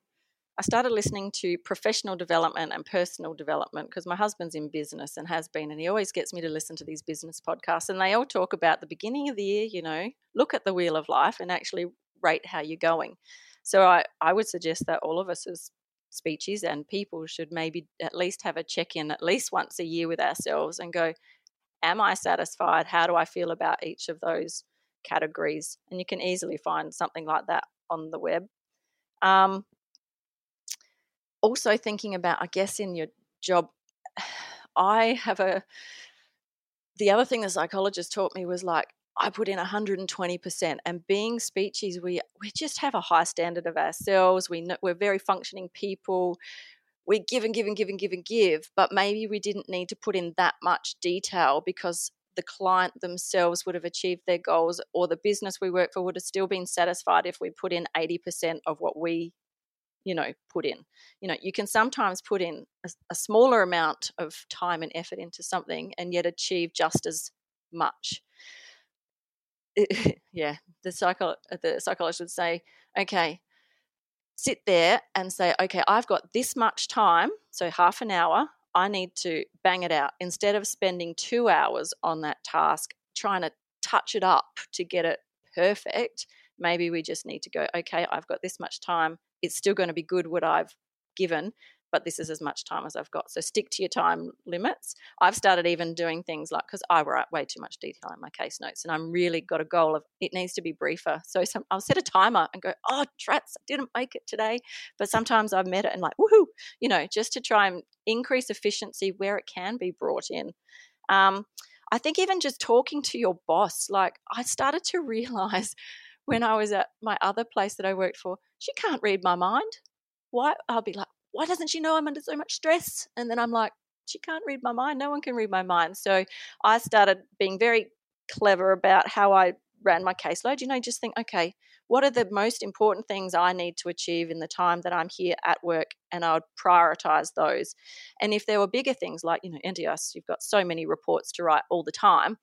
I started listening to professional development and personal development because my husband's in business and has been, and he always gets me to listen to these business podcasts, and they all talk about the beginning of the year, you know, look at the wheel of life and actually rate how you're going. So I, I would suggest that all of us as speechies and people should maybe at least have a check-in at least once a year with ourselves and go, am I satisfied? How do I feel about each of those categories? And you can easily find something like that on the web. Um, Also thinking about, I guess, in your job, I have a, the other thing the psychologist taught me was like, I put in one hundred twenty percent, and being speechies, we we just have a high standard of ourselves. We know, we're very functioning people. We give and give and give and give and give, but maybe we didn't need to put in that much detail because the client themselves would have achieved their goals, or the business we work for would have still been satisfied if we put in eighty percent of what we you know, put in. You know, you can sometimes put in a, a smaller amount of time and effort into something and yet achieve just as much. It, yeah, the, psycho, the psychologist would say, okay, sit there and say, okay, I've got this much time, so half an hour, I need to bang it out instead of spending two hours on that task trying to touch it up to get it perfect. Maybe we just need to go, okay, I've got this much time. It's still going to be good what I've given, but this is as much time as I've got. So stick to your time limits. I've started even doing things like, because I write way too much detail in my case notes, and I'm really got a goal of it needs to be briefer. So some, I'll set a timer and go, oh, drats, I didn't make it today. But sometimes I've met it and like, woohoo, you know, just to try and increase efficiency where it can be brought in. Um, I think even just talking to your boss, like I started to realise when I was at my other place that I worked for, she can't read my mind. Why? I'll be like, why doesn't she know I'm under so much stress? And then I'm like, she can't read my mind. No one can read my mind. So I started being very clever about how I ran my caseload. You know, just think, okay, what are the most important things I need to achieve in the time that I'm here at work? And I would prioritise those. And if there were bigger things like, you know, N D I S, you've got so many reports to write all the time,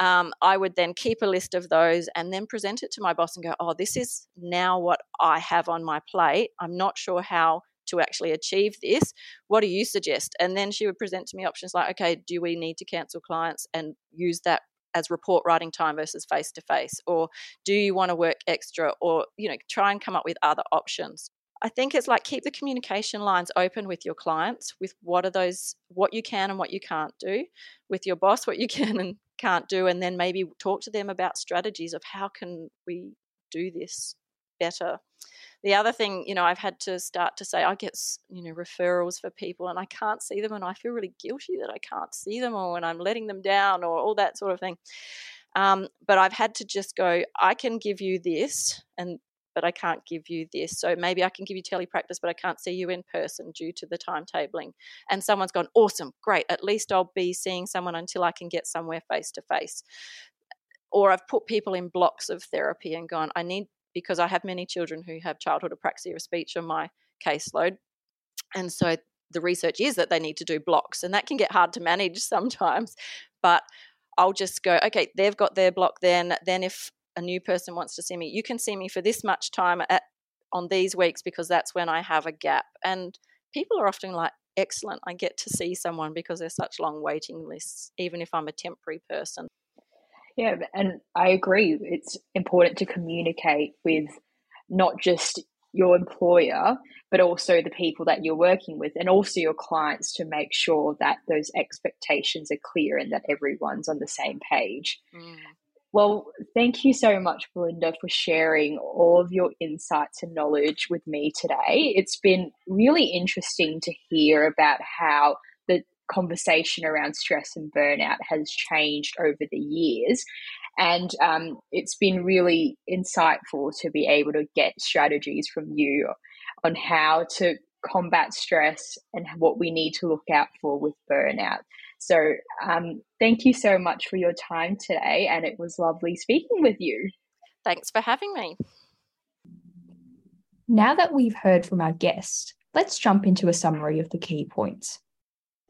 um, I would then keep a list of those and then present it to my boss and go, oh, this is now what I have on my plate. I'm not sure how to actually achieve this. What do you suggest? And then she would present to me options like, okay, do we need to cancel clients and use that as report writing time versus face-to-face, or do you want to work extra, or, you know, try and come up with other options. I think it's like keep the communication lines open with your clients, with what are those, what you can and what you can't do, with your boss, what you can and can't do, and then maybe talk to them about strategies of how can we do this better. The other thing, you know, I've had to start to say, I get, you know, referrals for people and I can't see them and I feel really guilty that I can't see them or when I'm letting them down or all that sort of thing. Um, but I've had to just go, I can give you this and but I can't give you this. So maybe I can give you telepractice, but I can't see you in person due to the timetabling. And someone's gone, awesome, great, at least I'll be seeing someone until I can get somewhere face-to-face. Or I've put people in blocks of therapy and gone, I need, because I have many children who have childhood apraxia of speech on my caseload. And so the research is that they need to do blocks, and that can get hard to manage sometimes. But I'll just go, okay, they've got their block then. Then if a new person wants to see me, you can see me for this much time at, on these weeks because that's when I have a gap. And people are often like, excellent, I get to see someone because there's such long waiting lists, even if I'm a temporary person. Yeah, and I agree. It's important to communicate with not just your employer, but also the people that you're working with and also your clients to make sure that those expectations are clear and that everyone's on the same page. Mm. Well, thank you so much, Belinda, for sharing all of your insights and knowledge with me today. It's been really interesting to hear about how the conversation around stress and burnout has changed over the years, and um, it's been really insightful to be able to get strategies from you on how to combat stress and what we need to look out for with burnout. So um, thank you so much for your time today, and it was lovely speaking with you. Thanks for having me. Now that we've heard from our guest, let's jump into a summary of the key points.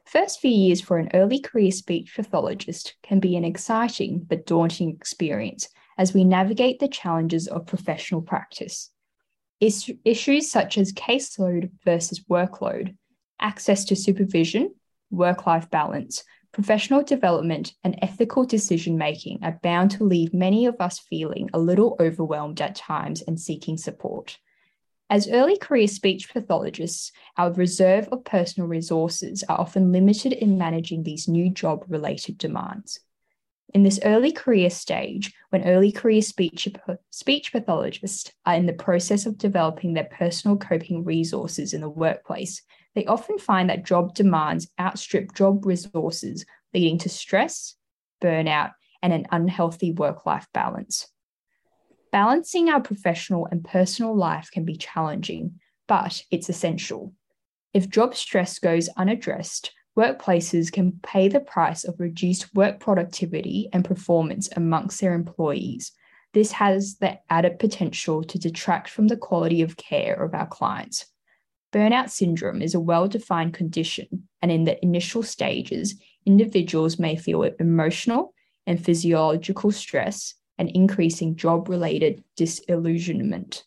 The first few years for an early career speech pathologist can be an exciting but daunting experience as we navigate the challenges of professional practice. Is- issues such as caseload versus workload, access to supervision, work-life balance, professional development, and ethical decision-making are bound to leave many of us feeling a little overwhelmed at times and seeking support. As early career speech pathologists, our reserve of personal resources are often limited in managing these new job-related demands. In this early career stage, when early career speech, speech pathologists are in the process of developing their personal coping resources in the workplace, they often find that job demands outstrip job resources, leading to stress, burnout, and an unhealthy work-life balance. Balancing our professional and personal life can be challenging, but it's essential. If job stress goes unaddressed, workplaces can pay the price of reduced work productivity and performance amongst their employees. This has the added potential to detract from the quality of care of our clients. Burnout syndrome is a well-defined condition, and in the initial stages, individuals may feel emotional and physiological stress and increasing job-related disillusionment.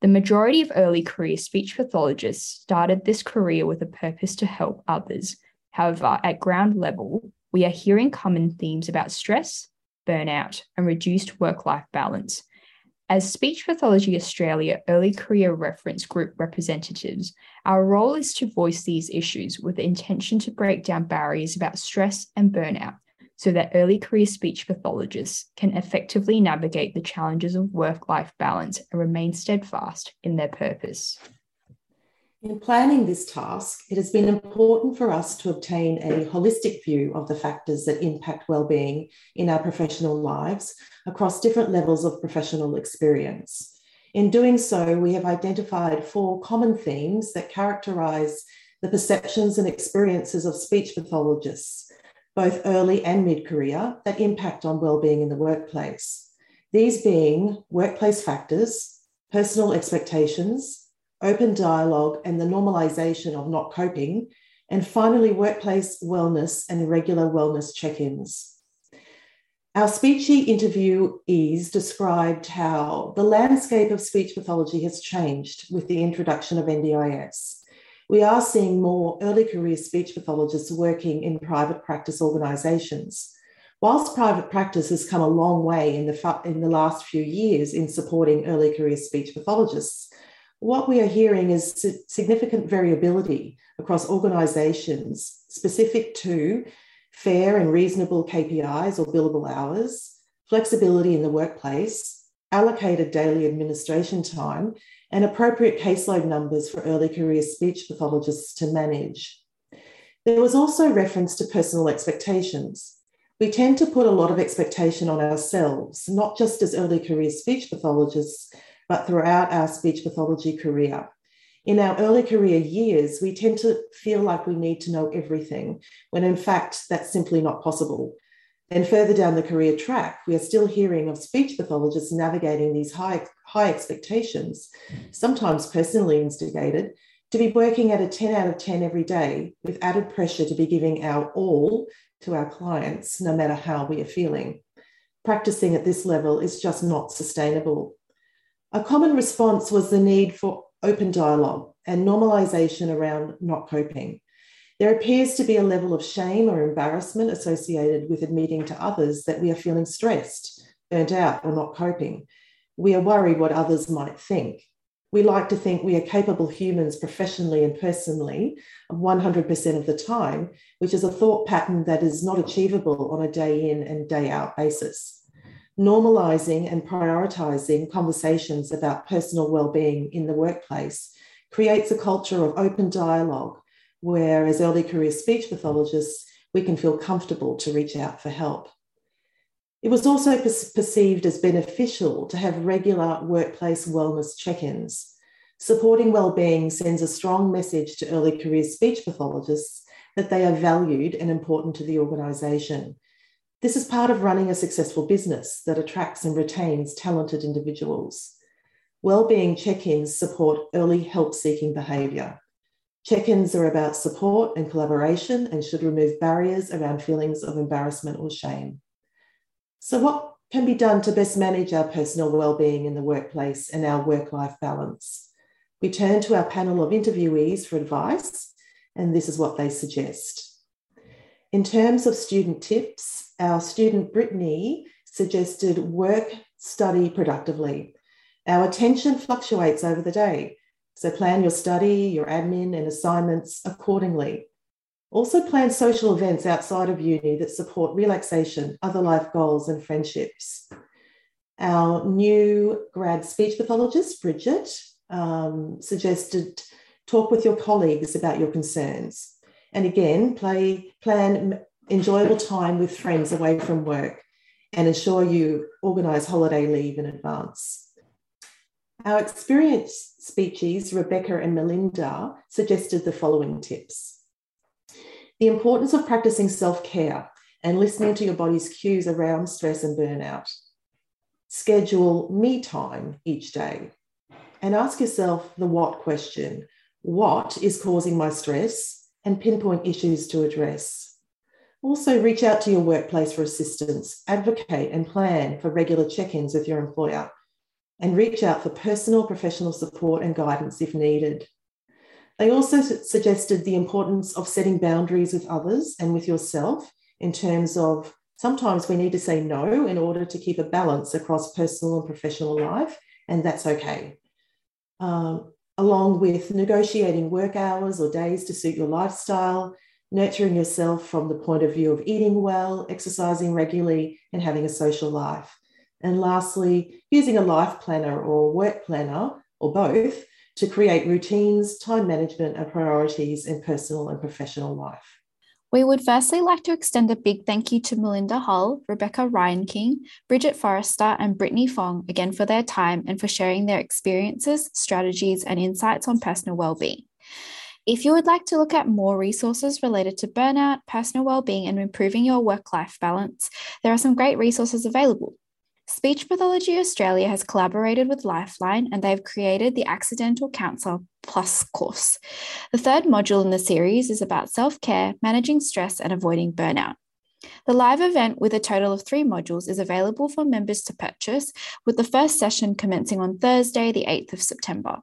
The majority of early career speech pathologists started this career with a purpose to help others. However, at ground level, we are hearing common themes about stress, burnout, and reduced work-life balance. As Speech Pathology Australia Early Career Reference Group representatives, our role is to voice these issues with the intention to break down barriers about stress and burnout, so that early career speech pathologists can effectively navigate the challenges of work-life balance and remain steadfast in their purpose. In planning this task, it has been important for us to obtain a holistic view of the factors that impact wellbeing in our professional lives across different levels of professional experience. In doing so, we have identified four common themes that characterise the perceptions and experiences of speech pathologists, both early and mid-career, that impact on wellbeing in the workplace. These being workplace factors, personal expectations, open dialogue and the normalisation of not coping, and finally workplace wellness and regular wellness check-ins. Our speechy interviewees described how the landscape of speech pathology has changed with the introduction of N D I S. We are seeing more early career speech pathologists working in private practice organisations. Whilst private practice has come a long way in the, fa- in the last few years in supporting early career speech pathologists, what we are hearing is significant variability across organisations specific to fair and reasonable K P Is or billable hours, flexibility in the workplace, allocated daily administration time, and appropriate caseload numbers for early career speech pathologists to manage. There was also reference to personal expectations. We tend to put a lot of expectation on ourselves, not just as early career speech pathologists, but throughout our speech pathology career. In our early career years, we tend to feel like we need to know everything, when in fact, that's simply not possible. Then further down the career track, we are still hearing of speech pathologists navigating these high, high expectations, sometimes personally instigated, to be working at a ten out of ten every day with added pressure to be giving our all to our clients, no matter how we are feeling. Practicing at this level is just not sustainable. A common response was the need for open dialogue and normalisation around not coping. There appears to be a level of shame or embarrassment associated with admitting to others that we are feeling stressed, burnt out, or not coping. We are worried what others might think. We like to think we are capable humans professionally and personally one hundred percent of the time, which is a thought pattern that is not achievable on a day in and day out basis. Normalising and prioritising conversations about personal wellbeing in the workplace creates a culture of open dialogue, where as early career speech pathologists, we can feel comfortable to reach out for help. It was also per- perceived as beneficial to have regular workplace wellness check-ins. Supporting wellbeing sends a strong message to early career speech pathologists that they are valued and important to the organisation. This is part of running a successful business that attracts and retains talented individuals. Wellbeing check-ins support early help-seeking behaviour. Check-ins are about support and collaboration and should remove barriers around feelings of embarrassment or shame. So what can be done to best manage our personal wellbeing in the workplace and our work-life balance? We turn to our panel of interviewees for advice, and this is what they suggest. In terms of student tips, our student Brittany suggested work, study productively. Our attention fluctuates over the day, so plan your study, your admin and assignments accordingly. Also plan social events outside of uni that support relaxation, other life goals and friendships. Our new grad speech pathologist, Bridget, um, suggested talk with your colleagues about your concerns. And again, play, plan enjoyable time with friends away from work and ensure you organise holiday leave in advance. Our experienced speechies, Rebecca and Melinda, suggested the following tips. The importance of practising self-care and listening to your body's cues around stress and burnout. Schedule me time each day and ask yourself the what question. What is causing my stress? And pinpoint issues to address. Also, reach out to your workplace for assistance, advocate and plan for regular check-ins with your employer, and reach out for personal, professional support and guidance if needed. They also suggested the importance of setting boundaries with others and with yourself in terms of sometimes we need to say no in order to keep a balance across personal and professional life, and that's okay. Um, along with negotiating work hours or days to suit your lifestyle, nurturing yourself from the point of view of eating well, exercising regularly, and having a social life. And lastly, using a life planner or a work planner, or both, to create routines, time management, and priorities in personal and professional life. We would firstly like to extend a big thank you to Melinda Hull, Rebecca Reinking, Bridget Forrester and Brittany Fong again for their time and for sharing their experiences, strategies and insights on personal wellbeing. If you would like to look at more resources related to burnout, personal wellbeing and improving your work-life balance, there are some great resources available. Speech Pathology Australia has collaborated with Lifeline and they've created the Accidental Counsellor Plus course. The third module in the series is about self-care, managing stress and avoiding burnout. The live event with a total of three modules is available for members to purchase, with the first session commencing on Thursday, the eighth of September.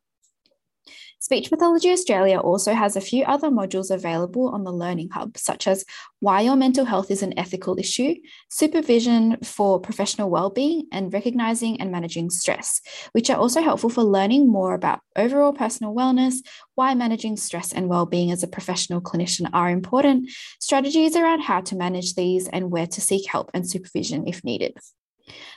Speech Pathology Australia also has a few other modules available on the Learning Hub, such as Why Your Mental Health is an Ethical Issue, Supervision for Professional Wellbeing, and Recognising and Managing Stress, which are also helpful for learning more about overall personal wellness, why managing stress and wellbeing as a professional clinician are important, strategies around how to manage these, and where to seek help and supervision if needed.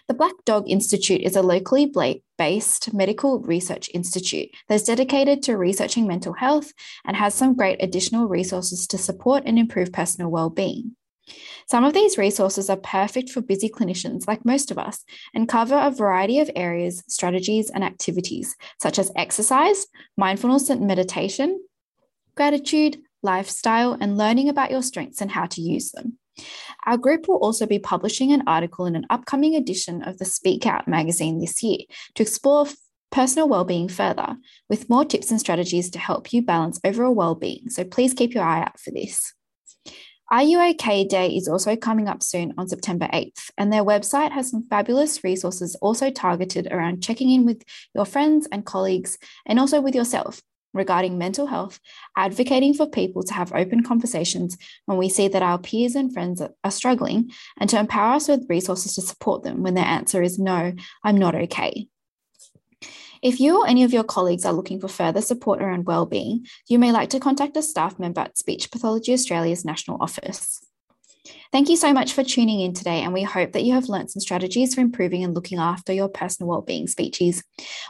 The Black Dog Institute is a locally based medical research institute that's dedicated to researching mental health and has some great additional resources to support and improve personal wellbeing. Some of these resources are perfect for busy clinicians like most of us and cover a variety of areas, strategies and activities such as exercise, mindfulness and meditation, gratitude, lifestyle and learning about your strengths and how to use them. Our group will also be publishing an article in an upcoming edition of the Speak Out magazine this year to explore personal wellbeing further, with more tips and strategies to help you balance overall wellbeing, so please keep your eye out for this. R U O K Day is also coming up soon on September eighth, and their website has some fabulous resources also targeted around checking in with your friends and colleagues, and also with yourself, regarding mental health, advocating for people to have open conversations when we see that our peers and friends are struggling, and to empower us with resources to support them when their answer is no, I'm not okay. If you or any of your colleagues are looking for further support around wellbeing, you may like to contact a staff member at Speech Pathology Australia's National Office. Thank you so much for tuning in today, and we hope that you have learned some strategies for improving and looking after your personal wellbeing speeches.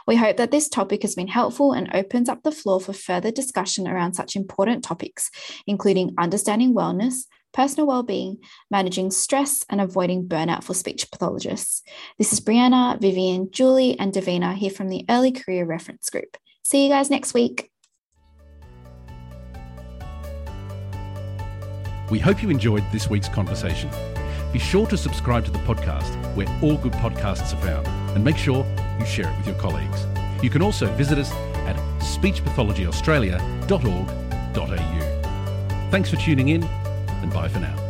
We hope that this topic has been helpful and opens up the floor for further discussion around such important topics, including understanding wellness, personal wellbeing, managing stress, and avoiding burnout for speech pathologists. This is Brianna, Vivienne, Julie, and Davina here from the Early Career Reference Group. See you guys next week. We hope you enjoyed this week's conversation. Be sure to subscribe to the podcast where all good podcasts are found, and make sure you share it with your colleagues. You can also visit us at speech pathology australia dot org dot a u. Thanks for tuning in, and bye for now.